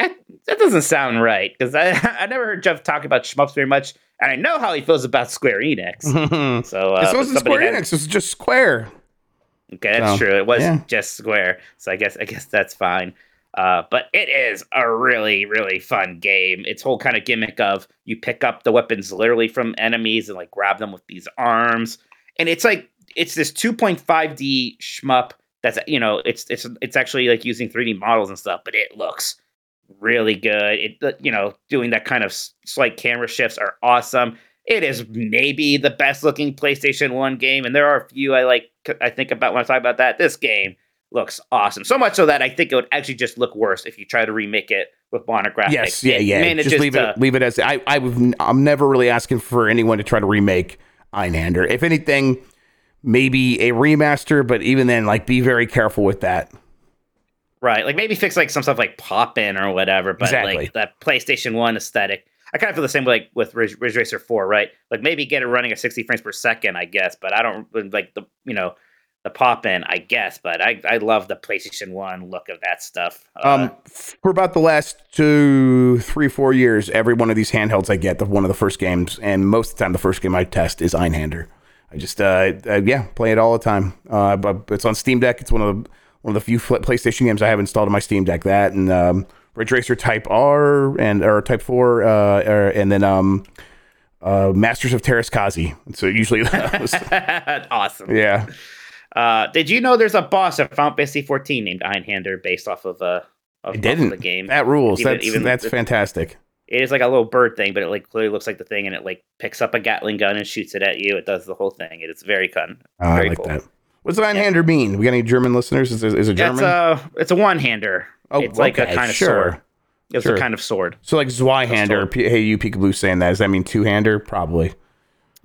That doesn't sound right, because I never heard Jeff talk about shmups very much, and I know how he feels about Square Enix. So this wasn't Square Enix, it's just Square. Okay, that's true. It was just Square, so I guess that's fine. But it is a really, really fun game. Its whole kind of gimmick of you pick up the weapons literally from enemies and like grab them with these arms. And it's like, it's this 2.5D shmup that's, you know, it's actually like using 3D models and stuff, but it looks really good. It, you know, doing that kind of slight camera shifts are awesome. It is maybe the best looking PlayStation 1 game. And there are a few I think about when I talk about that. This game looks awesome. So much so that I think it would actually just look worse if you try to remake it with modern graphics. Yes, yeah. Just leave it as... I'm never really asking for anyone to try to remake Einhander. If anything, maybe a remaster, but even then, like, be very careful with that. Right, like maybe fix like some stuff like Pop-In or whatever, but like that PlayStation 1 aesthetic. I kind of feel the same way like with Ridge Racer 4, right? Like maybe get it running at 60 frames per second, I guess, but I don't... like the, you know... the Pop-In, I guess, but I love the PlayStation 1 look of that stuff. For about the last 4 years, every one of these handhelds I get, one of the first games, and most of the time the first game I test is Einhander. I just, play it all the time. But it's on Steam Deck. It's one of the few PlayStation games I have installed on my Steam Deck. That and Ridge Racer Type R or Type 4, and then... Masters of Terraskazi. So usually those. Awesome. Yeah. Did you know there's a boss at Final Fantasy 14 named Einhander based off of the game? That rules. That's fantastic. It is like a little bird thing, but it like clearly looks like the thing, and it like picks up a Gatling gun and shoots it at you. It does the whole thing. It's very fun. Oh, very cool. That. What's Einhander mean? We got any German listeners? Is it German? It's a one-hander. Oh, it's like a kind of sword. It's a kind of sword. So like Zweihander, hey you Peekaboo saying that. Does that mean two-hander? Probably.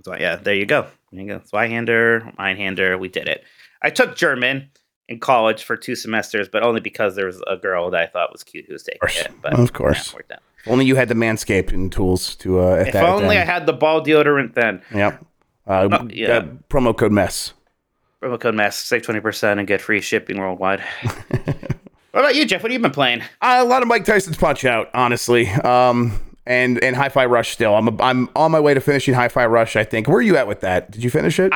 So, yeah, there you go. Zweihander, Einhander, we did it. I took German in college for 2 semesters, but only because there was a girl that I thought was cute who was taking it. But of course. Yeah, only you had the manscaping tools to... I had the ball deodorant then. Yep. Promo code MESS. Promo code MESS. Save 20% and get free shipping worldwide. What about you, Jeff? What have you been playing? A lot of Mike Tyson's Punch-Out, honestly, and Hi-Fi Rush still. I'm on my way to finishing Hi-Fi Rush, I think. Where are you at with that? Did you finish it?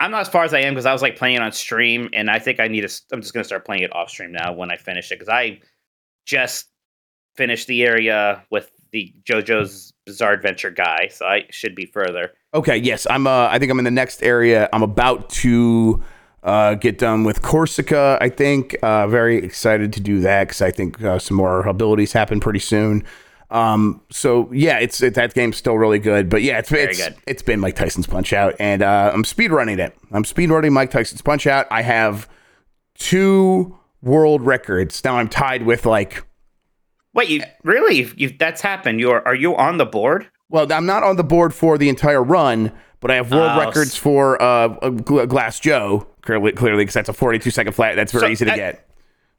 I'm not as far as I am because I was like playing it on stream, and I think I'm just going to start playing it off stream now when I finish it, because I just finished the area with the JoJo's Bizarre Adventure guy, so I should be further. Okay, yes. I think I'm in the next area. I'm about to... get done with Corsica, I think. Very excited to do that because I think some more abilities happen pretty soon. So yeah, that game's still really good. But yeah, it's been Mike Tyson's Punch-Out, and I'm speedrunning it. I'm speedrunning Mike Tyson's Punch-Out. I have 2 world records now. I'm tied with like... Wait, you really? You've that's happened? Are you on the board? Well, I'm not on the board for the entire run, but I have world records for Glass Joe. Clearly, because that's a 42-second flat. That's very easy to get.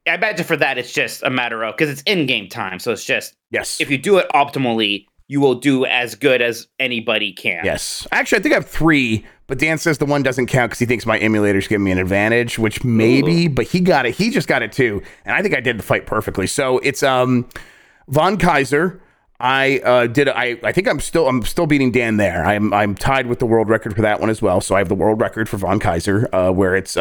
I imagine for that, it's just a matter of, because it's in-game time. So it's just, yes, if you do it optimally, you will do as good as anybody can. Yes. Actually, I think I have 3, but Dan says the one doesn't count because he thinks my emulator's giving me an advantage, which maybe, but he got it. He just got it too. And I think I did the fight perfectly. So it's Von Kaiser. I think I'm still beating Dan there. I'm tied with the world record for that one as well. So I have the world record for Von Kaiser, where it's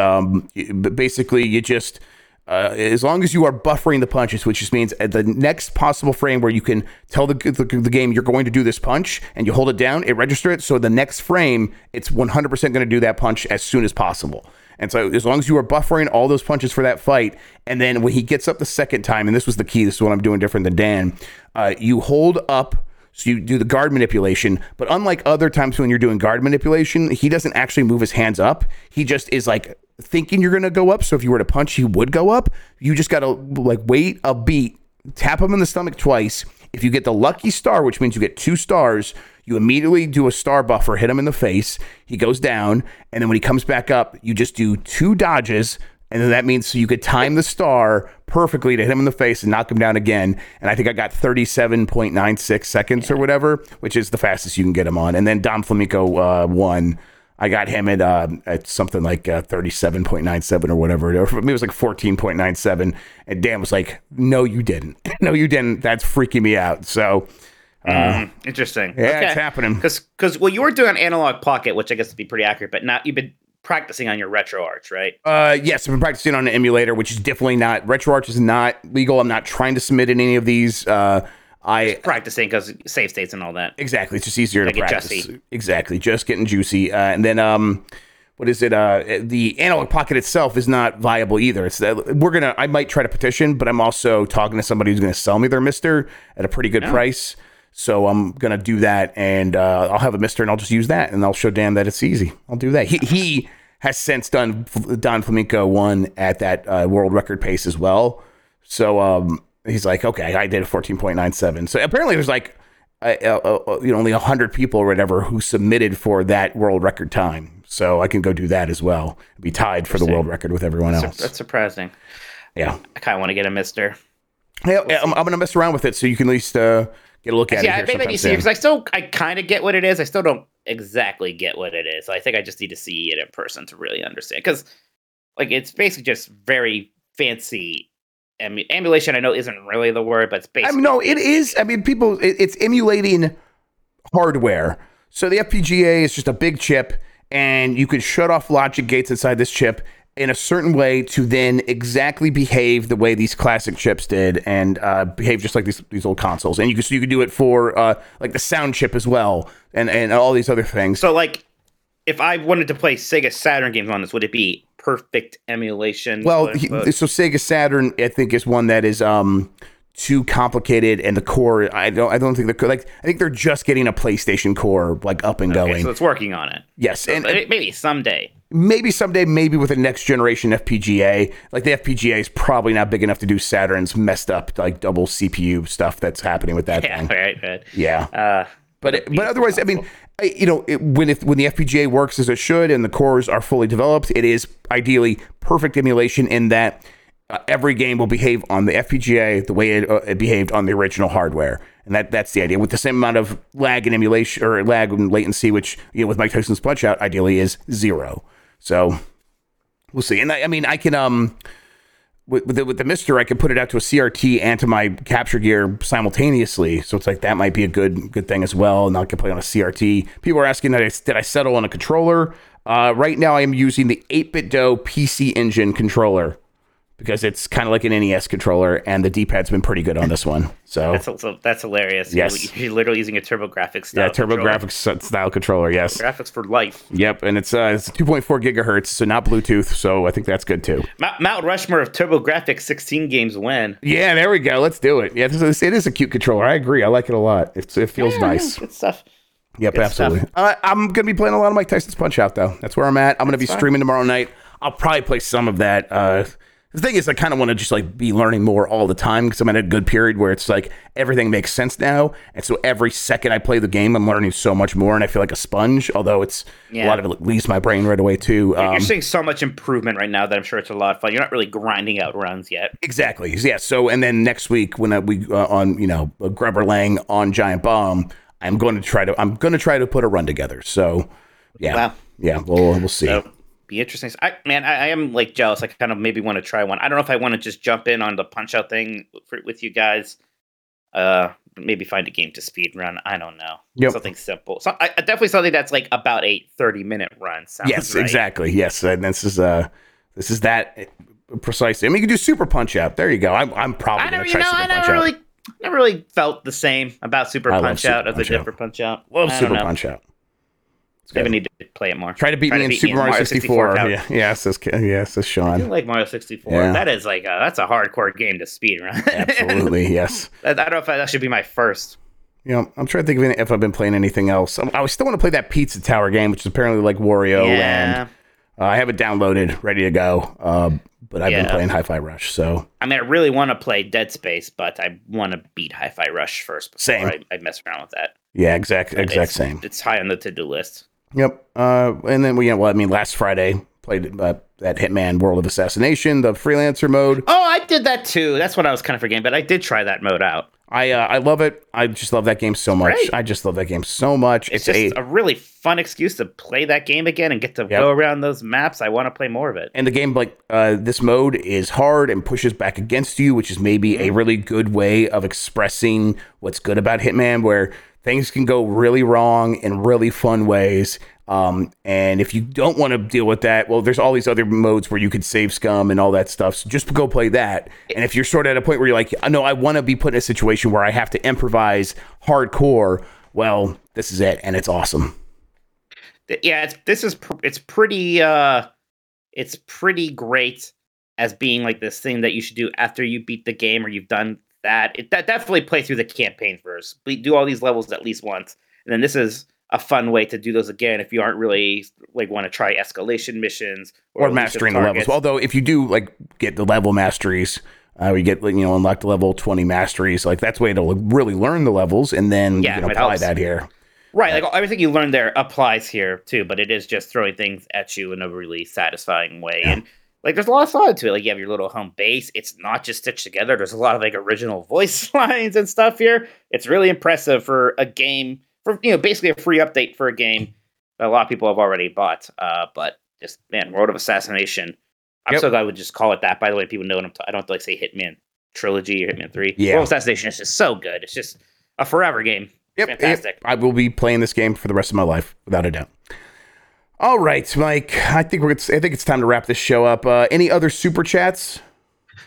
basically you just As long as you are buffering the punches, which just means at the next possible frame where you can tell the game you're going to do this punch, and you hold it down, it registers it, so the next frame, it's 100% going to do that punch as soon as possible. And so as long as you are buffering all those punches for that fight, and then when he gets up the second time, and this was the key, this is what I'm doing different than Dan, you hold up. So you do the guard manipulation, but unlike other times when you're doing guard manipulation, he doesn't actually move his hands up. He just is like thinking you're going to go up. So if you were to punch, he would go up. You just got to like wait a beat, tap him in the stomach twice. If you get the lucky star, which means you get 2 stars, you immediately do a star buffer, hit him in the face. He goes down. And then when he comes back up, you just do 2 dodges. And then that means you could time the star perfectly to hit him in the face and knock him down again. And I think I got 37.96 seconds or whatever, which is the fastest you can get him on. And then Dom Flamico won. I got him at something like 37.97 or whatever. For me, it was like 14.97. And Dan was like, no, you didn't. No, you didn't. That's freaking me out. So... interesting. Yeah, okay. It's happening. Because well, you were doing Analog Pocket, which I guess would be pretty accurate, but not you've been... practicing on your RetroArch, right? Yes, I've been practicing on an emulator, which is definitely not... RetroArch is not legal. I'm not trying to submit in any of these. Just practicing because save states and all that. Exactly. It's just easier to practice. Juicy. Exactly. Just getting juicy. And then... what is it? The Analog Pocket itself is not viable either. It's that I might try to petition, but I'm also talking to somebody who's going to sell me their Mister at a pretty good price. So I'm going to do that, and I'll have a Mister, and I'll just use that, and I'll show Dan that it's easy. I'll do that. He has since done Don Flamico won at that world record pace as well. So he's like, okay, I did a 14.97. So apparently there's like only 100 people or whatever who submitted for that world record time. So I can go do that as well. Be tied for the world record with everyone else. That's surprising. Yeah. I kind of want to get a Mister. Yeah, I'm going to mess around with it so you can at least get a look at it. Yeah, maybe I need to see it because I kind of get what it is. I still don't exactly get what it is. I think I just need to see it in person to really understand, because like it's basically just very fancy emulation. I know isn't really the word, but it's basically it's emulating hardware. So the FPGA is just a big chip, and you can shut off logic gates inside this chip in a certain way to then exactly behave the way these classic chips did, and behave just like these old consoles. And you can do it for like the sound chip as well, and all these other things. So like, if I wanted to play Sega Saturn games on this, would it be perfect emulation? Well, so Sega Saturn, I think, is one that is too complicated, and the core. I don't think I think they're just getting a PlayStation core like up and going. So it's working on it. Yes, so, and maybe someday. Maybe someday, maybe with a next generation FPGA. Like the FPGA is probably not big enough to do Saturn's messed up like double CPU stuff that's happening with that thing. Right. Yeah. But otherwise, possible. I mean, when the FPGA works as it should and the cores are fully developed, it is ideally perfect emulation in that every game will behave on the FPGA the way it behaved on the original hardware. And that's the idea, with the same amount of lag and emulation, or lag and latency, which with Mike Tyson's Punch-Out ideally is 0. So we'll see. And I can with the Mister, I can put it out to a CRT and to my capture gear simultaneously. So it's like that might be a good thing as well. And I can play on a CRT. People are asking did I settle on a controller? Right now I am using the 8-Bit Do PC Engine controller, because it's kind of like an NES controller, and the D-pad's been pretty good on this one. So that's hilarious. Yes. You're literally using a TurboGrafx style controller. Yeah, TurboGrafx style controller, yes. TurboGrafx for life. Yep, and it's 2.4 gigahertz, so not Bluetooth, so I think that's good too. Mount Rushmore of TurboGrafx 16 games win. Yeah, there we go. Let's do it. Yeah, it is a cute controller. I agree. I like it a lot. It feels nice. Good stuff. Yep, good absolutely. Stuff. I'm going to be playing a lot of Mike Tyson's Punch-Out, though. That's where I'm at. I'm going to be streaming tomorrow night. I'll probably play some of that. The thing is, I kind of want to just like be learning more all the time, because I'm at a good period where it's like everything makes sense now. And so every second I play the game, I'm learning so much more, and I feel like a sponge, although a lot of it leaves my brain right away too. You're seeing so much improvement right now that I'm sure it's a lot of fun. You're not really grinding out runs yet. Exactly. Yeah. So, and then next week when we on Grubber Lang on Giant Bomb, I'm going to try to put a run together. So yeah. Wow. Yeah. We'll see. So. Be interesting. I am like jealous. I kind of maybe want to try one. I don't know if I want to just jump in on the Punch-Out thing with you guys. Maybe find a game to speed run. I don't know. Yep. Something simple. So definitely something that's like about a 30-minute run. Sounds right. Exactly. Yes, and this is that precisely. I mean, you can do Super Punch-Out. There you go. I'm probably going to try Super Punch-Out. I never really felt the same about Super Punch-Out as I did for Punch-Out. Love Super Punch-Out. Maybe need to play it more. Try to beat me in Super Mario 64. Yeah, says Sean. I do like Mario 64. Yeah. That is like that's a hardcore game to speedrun. Absolutely, yes. I don't know if that should be my first. You know, I'm trying to think of if I've been playing anything else. I still want to play that Pizza Tower game, which is apparently like Wario Land. I have it downloaded, ready to go. But I've been playing Hi-Fi Rush, so... I mean, I really want to play Dead Space, but I want to beat Hi-Fi Rush first before I mess around with that. Yeah, exact same. It's high on the to-do list. Yep. And then, last Friday, played that Hitman World of Assassination, the freelancer mode. Oh, I did that too. That's what I was kind of forgetting, but I did try that mode out. I love it. I just love that game so much. Right. I just love that game so much. It's just a really fun excuse to play that game again and get to go around those maps. I want to play more of it. And the game, this mode is hard and pushes back against you, which is maybe a really good way of expressing what's good about Hitman, where things can go really wrong in really fun ways. And if you don't want to deal with that, well, there's all these other modes where you could save scum and all that stuff. So just go play that. And if you're sort of at a point where you're like, no, I want to be put in a situation where I have to improvise hardcore. Well, this is it. And it's awesome. Yeah. It's pretty great as being like this thing that you should do after you beat the game or you've done that. That definitely play through the campaign first. Do all these levels at least once. And then this is a fun way to do those again if you aren't really want to try escalation missions or mastering the levels. Although if you do get the level masteries, we get unlock the level 20 masteries. That's the way to really learn the levels and then apply that here. Right, everything you learn there applies here too. But it is just throwing things at you in a really satisfying way. Yeah. And there's a lot of thought to it. You have your little home base. It's not just stitched together. There's a lot of original voice lines and stuff here. It's really impressive for a game. Basically a free update for a game that a lot of people have already bought. But just, man, World of Assassination. So glad I would just call it that. By the way, people know what I'm talking about. I don't have to say Hitman Trilogy or Hitman 3. Yeah. World of Assassination is just so good. It's just a forever game. Yep. Fantastic. I will be playing this game for the rest of my life, without a doubt. All right, Mike. I think it's time to wrap this show up. Any other super chats?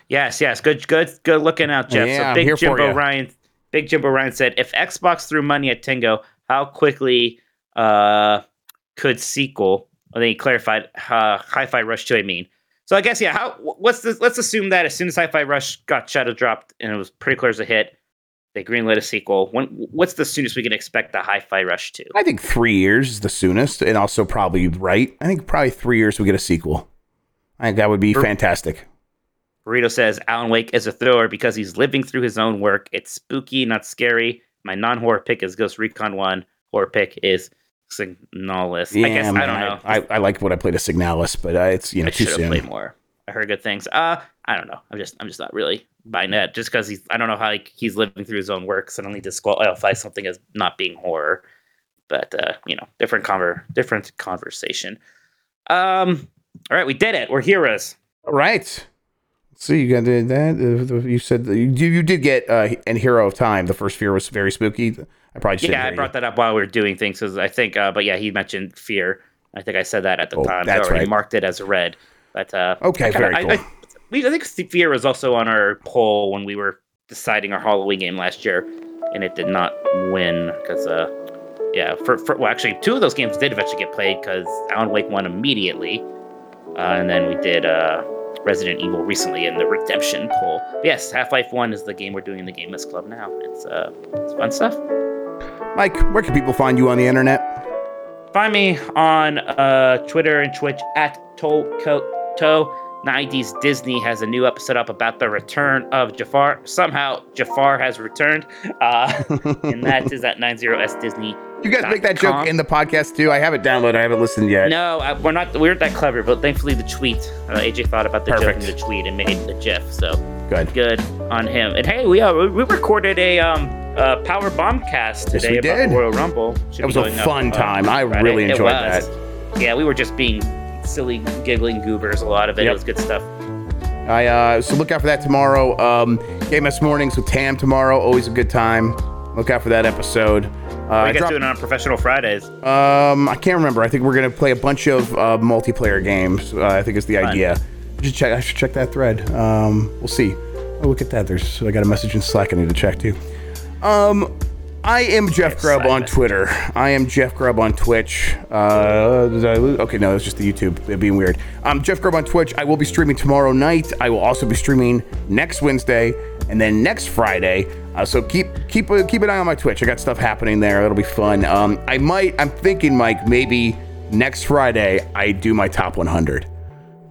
Yes. Good looking out, Jeff. Yeah, so big Jimbo Ryan. Big Jimbo Ryan said, if Xbox threw money at Tingo, how quickly could sequel? And then he clarified Hi-Fi Rush 2, I mean. So I guess, let's assume that as soon as Hi-Fi Rush got shadow dropped and it was pretty clear as a hit, they greenlit a sequel. What's the soonest we can expect the Hi-Fi Rush 2? I think 3 years is the soonest, and also probably right. I think probably 3 years we get a sequel. I think that would be fantastic. Burrito says, Alan Wake is a thriller because he's living through his own work. It's spooky, not scary. My non-horror pick is Ghost Recon 1. Horror pick is Signalis. Yeah, I guess, I don't know. I like what I played as Signalis, but it's too soon. I should have played more. I heard good things. I don't know. I'm just not really buying that. Just because I don't know how he's living through his own work. Suddenly disqualify something as not being horror. But, different conversation. All right, we did it. We're heroes. All right. So you got that. You said you did get in Hero of Time. The first fear was very spooky. I probably should. Yeah, I brought that up while we were doing things because I think. But yeah, he mentioned fear. I think I said that at the time. That's right. Marked it as red. But okay, very cool. I think fear was also on our poll when we were deciding our Halloween game last year, and it did not win because actually two of those games did eventually get played because Alan Wake won immediately, and then we did. Resident Evil recently in the Redemption poll. Yes, Half-Life 1 is the game we're doing in the Game List Club now. It's fun stuff. Mike, where can people find you on the internet? Find me on Twitter and Twitch at Tolkoto. 90s Disney has a new episode up about the return of Jafar. Somehow, Jafar has returned. And that is at 90sdisney.com. You guys make that joke in the podcast too. I have it downloaded. I haven't listened yet. No, we're not that clever, but thankfully the tweet, AJ thought about the joke in the tweet and made the GIF. So good on him. And hey, we recorded a Power Bombcast today about Royal Rumble. It was a fun time. I really enjoyed that. Yeah, we were just being silly, giggling goobers. A lot of it. It was good stuff. So look out for that tomorrow. GameS Mornings with Tam tomorrow. Always a good time. Look out for that episode. What are you guys doing on Professional Fridays? I can't remember. I think we're going to play a bunch of multiplayer games. I think is the idea. Just check. I should check that thread. We'll see. Oh, look at that. There's. I got a message in Slack I need to check too. I am Jeff Grubb on Twitter. I am Jeff Grubb on Twitch. Did I lose? Okay, no, that's just the YouTube. It'd be weird. Jeff Grubb on Twitch. I will be streaming tomorrow night. I will also be streaming next Wednesday and then next Friday. So keep an eye on my Twitch. I got stuff happening there. It'll be fun. I'm thinking, Mike, maybe next Friday I do my top 100.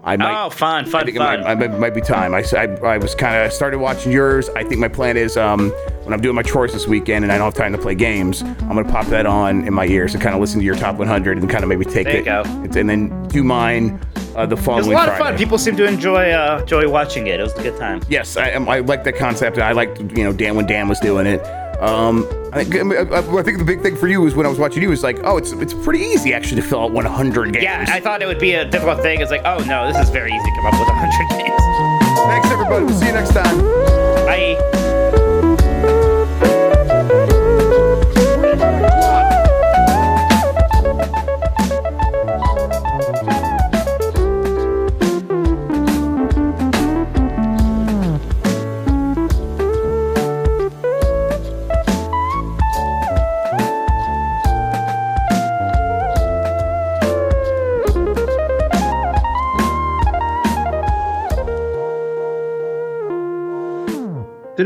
I might, oh, fun. I might be time. I was kind of started watching yours. I think my plan is when I'm doing my chores this weekend and I don't have time to play games, I'm going to pop that on in my ears and kind of listen to your top 100 and kind of maybe take it. There you go. And then do mine the following Friday. It was a lot of fun. People seem to enjoy watching it. It was a good time. Yes, I like that concept. I liked, Dan when Dan was doing it. I think the big thing for you was when I was watching you was like, oh, it's pretty easy actually to fill out 100 games. Yeah, I thought it would be a difficult thing. It's like, oh no, this is very easy to come up with 100 games. Thanks everybody. We'll see you next time. Bye.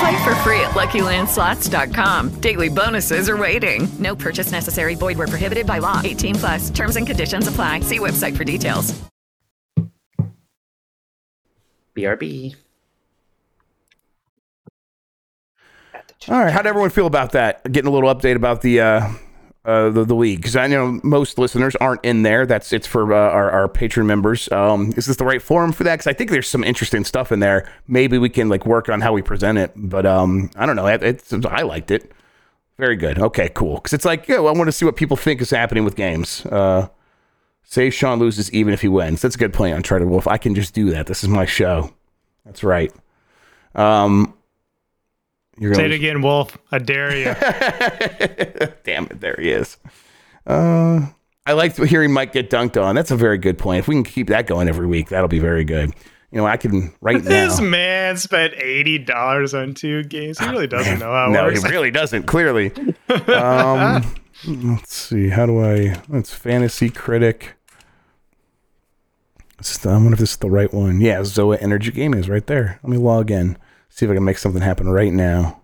Play for free at LuckyLandSlots.com. Daily bonuses are waiting. No purchase necessary. Void where prohibited by law. 18+. Terms and conditions apply. See website for details. BRB. All right. How'd everyone feel about that? Getting a little update about the league, because I know most listeners aren't in there. It's for our patron members. Is this the right forum for that? Because I think there's some interesting stuff in there. Maybe we can work on how we present it. But I don't know. I liked it. Very good. Okay, cool. Because it's I want to see what people think is happening with games. Say Sean loses even if he wins. That's a good point, Uncharted Wolf. I can just do that. This is my show. That's right. Say it again, Wolf. I dare you. Damn it, there he is. I liked hearing Mike get dunked on. That's a very good point. If we can keep that going every week, that'll be very good. I can right now. This man spent $80 on two games. He really doesn't know how it works. No, he really doesn't, clearly. Let's see. How do I... That's Fantasy Critic. I wonder if this is the right one. Yeah, Zoa Energy Gaming is right there. Let me log in. See if I can make something happen right now.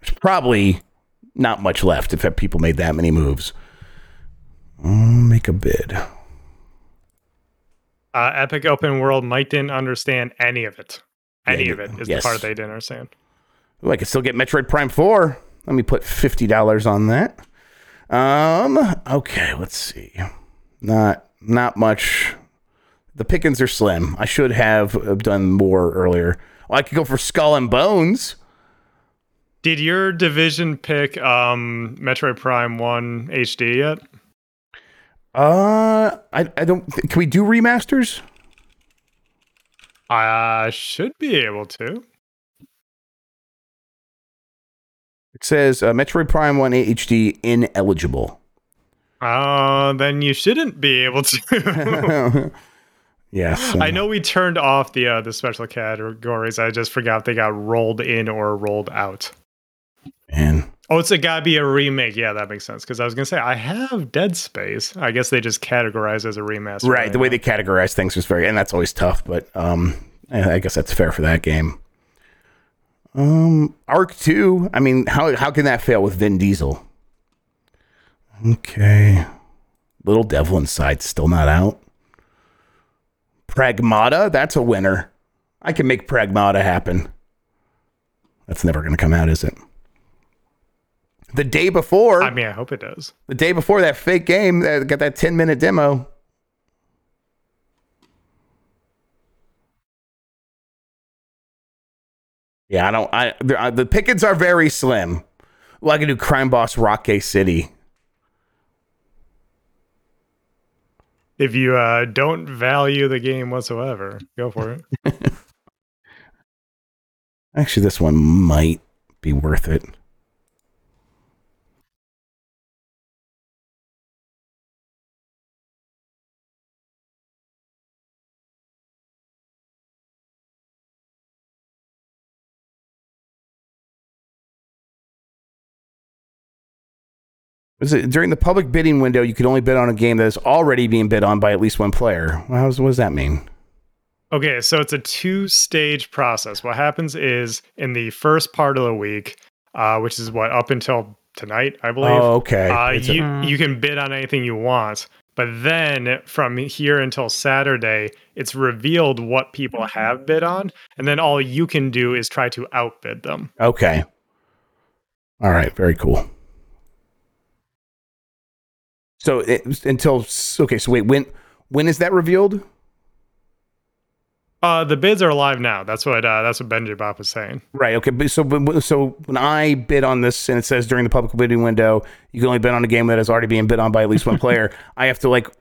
There's probably not much left if people made that many moves. Make a bid. Epic Open World, Mike didn't understand any of it. Any of it is the part they didn't understand. Ooh, I could still get Metroid Prime 4. Let me put $50 on that. Okay, let's see. Not much. The pickings are slim. I should have done more earlier. Well, I could go for Skull and Bones. Did your Division pick Metroid Prime 1 HD yet? I don't. Can we do remasters? I should be able to. It says Metroid Prime 1 HD ineligible. Then you shouldn't be able to. Yes. I know we turned off the special categories. I just forgot they got rolled in or rolled out. Man. Oh, it's got to be a remake. Yeah, that makes sense. Because I was going to say, I have Dead Space. I guess they just categorize as a remaster. Right. The way they categorize things was and that's always tough. But I guess that's fair for that game. Arc 2. I mean, how can that fail with Vin Diesel? Okay. Little Devil Inside, still not out. Pragmata. That's a winner. I can make Pragmata happen. That's never going to come out, is it? The day before. I mean, I hope it does. The day before that fake game that got that 10-minute demo. Yeah, I don't. The pickings are very slim. Well, I can do Crime Boss Rocky City. If you don't value the game whatsoever, go for it. Actually, this one might be worth it. Was it during the public bidding window, you could only bid on a game that is already being bid on by at least one player. Well, what does that mean? Okay, so it's a two-stage process. What happens is in the first part of the week, which is up until tonight, I believe. Oh, okay. You can bid on anything you want. But then from here until Saturday, it's revealed what people have bid on. And then all you can do is try to outbid them. Okay. All right. Very cool. So when is that revealed? The bids are live now. That's what Benji Bob was saying. Right. Okay. But so when I bid on this and it says during the public bidding window, you can only bid on a game that is already being bid on by at least one player. I just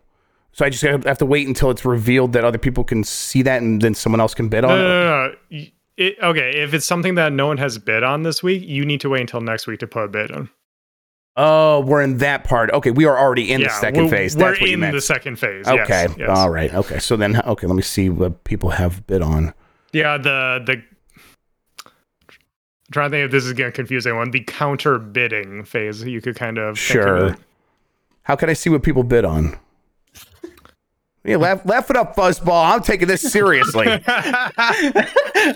have to wait until it's revealed that other people can see that and then someone else can bid on it. No. Okay. If it's something that no one has bid on this week, you need to wait until next week to put a bid on. Oh, we're in that part. Okay, we are already in the second phase. That's what you meant. We're in the second phase. Okay, yes. All right. Okay, so then, let me see what people have bid on. Yeah, I'm trying to think if this is going to confuse anyone. The counter bidding phase, you could kind of. Sure. How can I see what people bid on? Yeah, laugh it up, Fuzzball. I'm taking this seriously.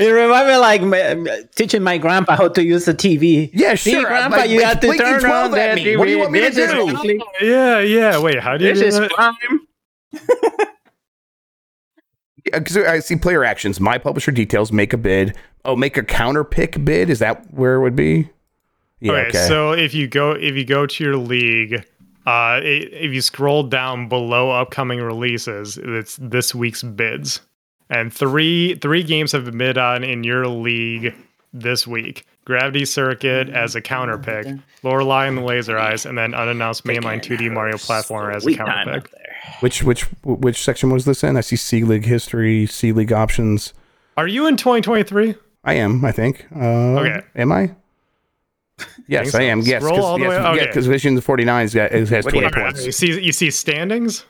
You remember, teaching my grandpa how to use the TV. Yeah, sure. See, grandpa, you have to turn around that TV. What do you want me to do? Yeah. Wait, how do you do that? This is crime. Because I see player actions. My publisher details, make a bid. Oh, make a counter pick bid. Is that where it would be? Yeah, okay. So if you go to your league... if you scroll down below upcoming releases, it's this week's bids, and three games have been bid on in your league this week. Gravity Circuit as a counter pick, Lorelei and the Laser Eyes, and then unannounced mainline 2D Mario platformer as a counter pick. Which section was this in? I see C League history, C League options. Are you in 2023? I am, I think. Okay. Am I? Yes, I am. Yes, because Vision 49 has 20 points. You see standings?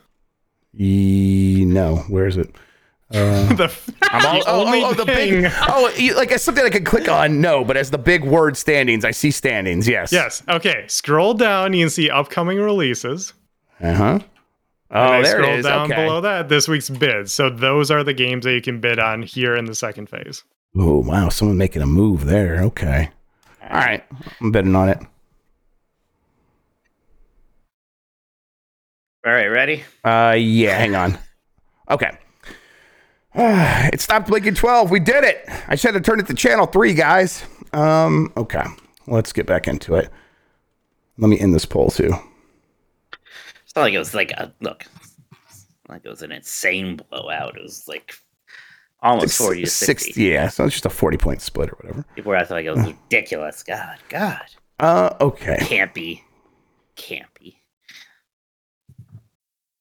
No, where is it? Something I could click on. No, but as the big word standings, I see standings. Yes. Yes. Okay. Scroll down. You can see upcoming releases. Uh huh. Oh, there it is. Down below that, this week's bids. So those are the games that you can bid on here in the second phase. Oh wow! Someone making a move there. Okay. All right, I'm betting on it. All right, ready? Yeah, hang on. Okay. It stopped blinking 12. We did it. I just had to turn it to channel 3, guys. Okay, let's get back into it. Let me end this poll too. It's not like it was like a look. Like it was an insane blowout. It was like almost 40 to 60. Yeah, so it's just a 40-point split or whatever. People were acting like it was ridiculous. God. Okay. Campy.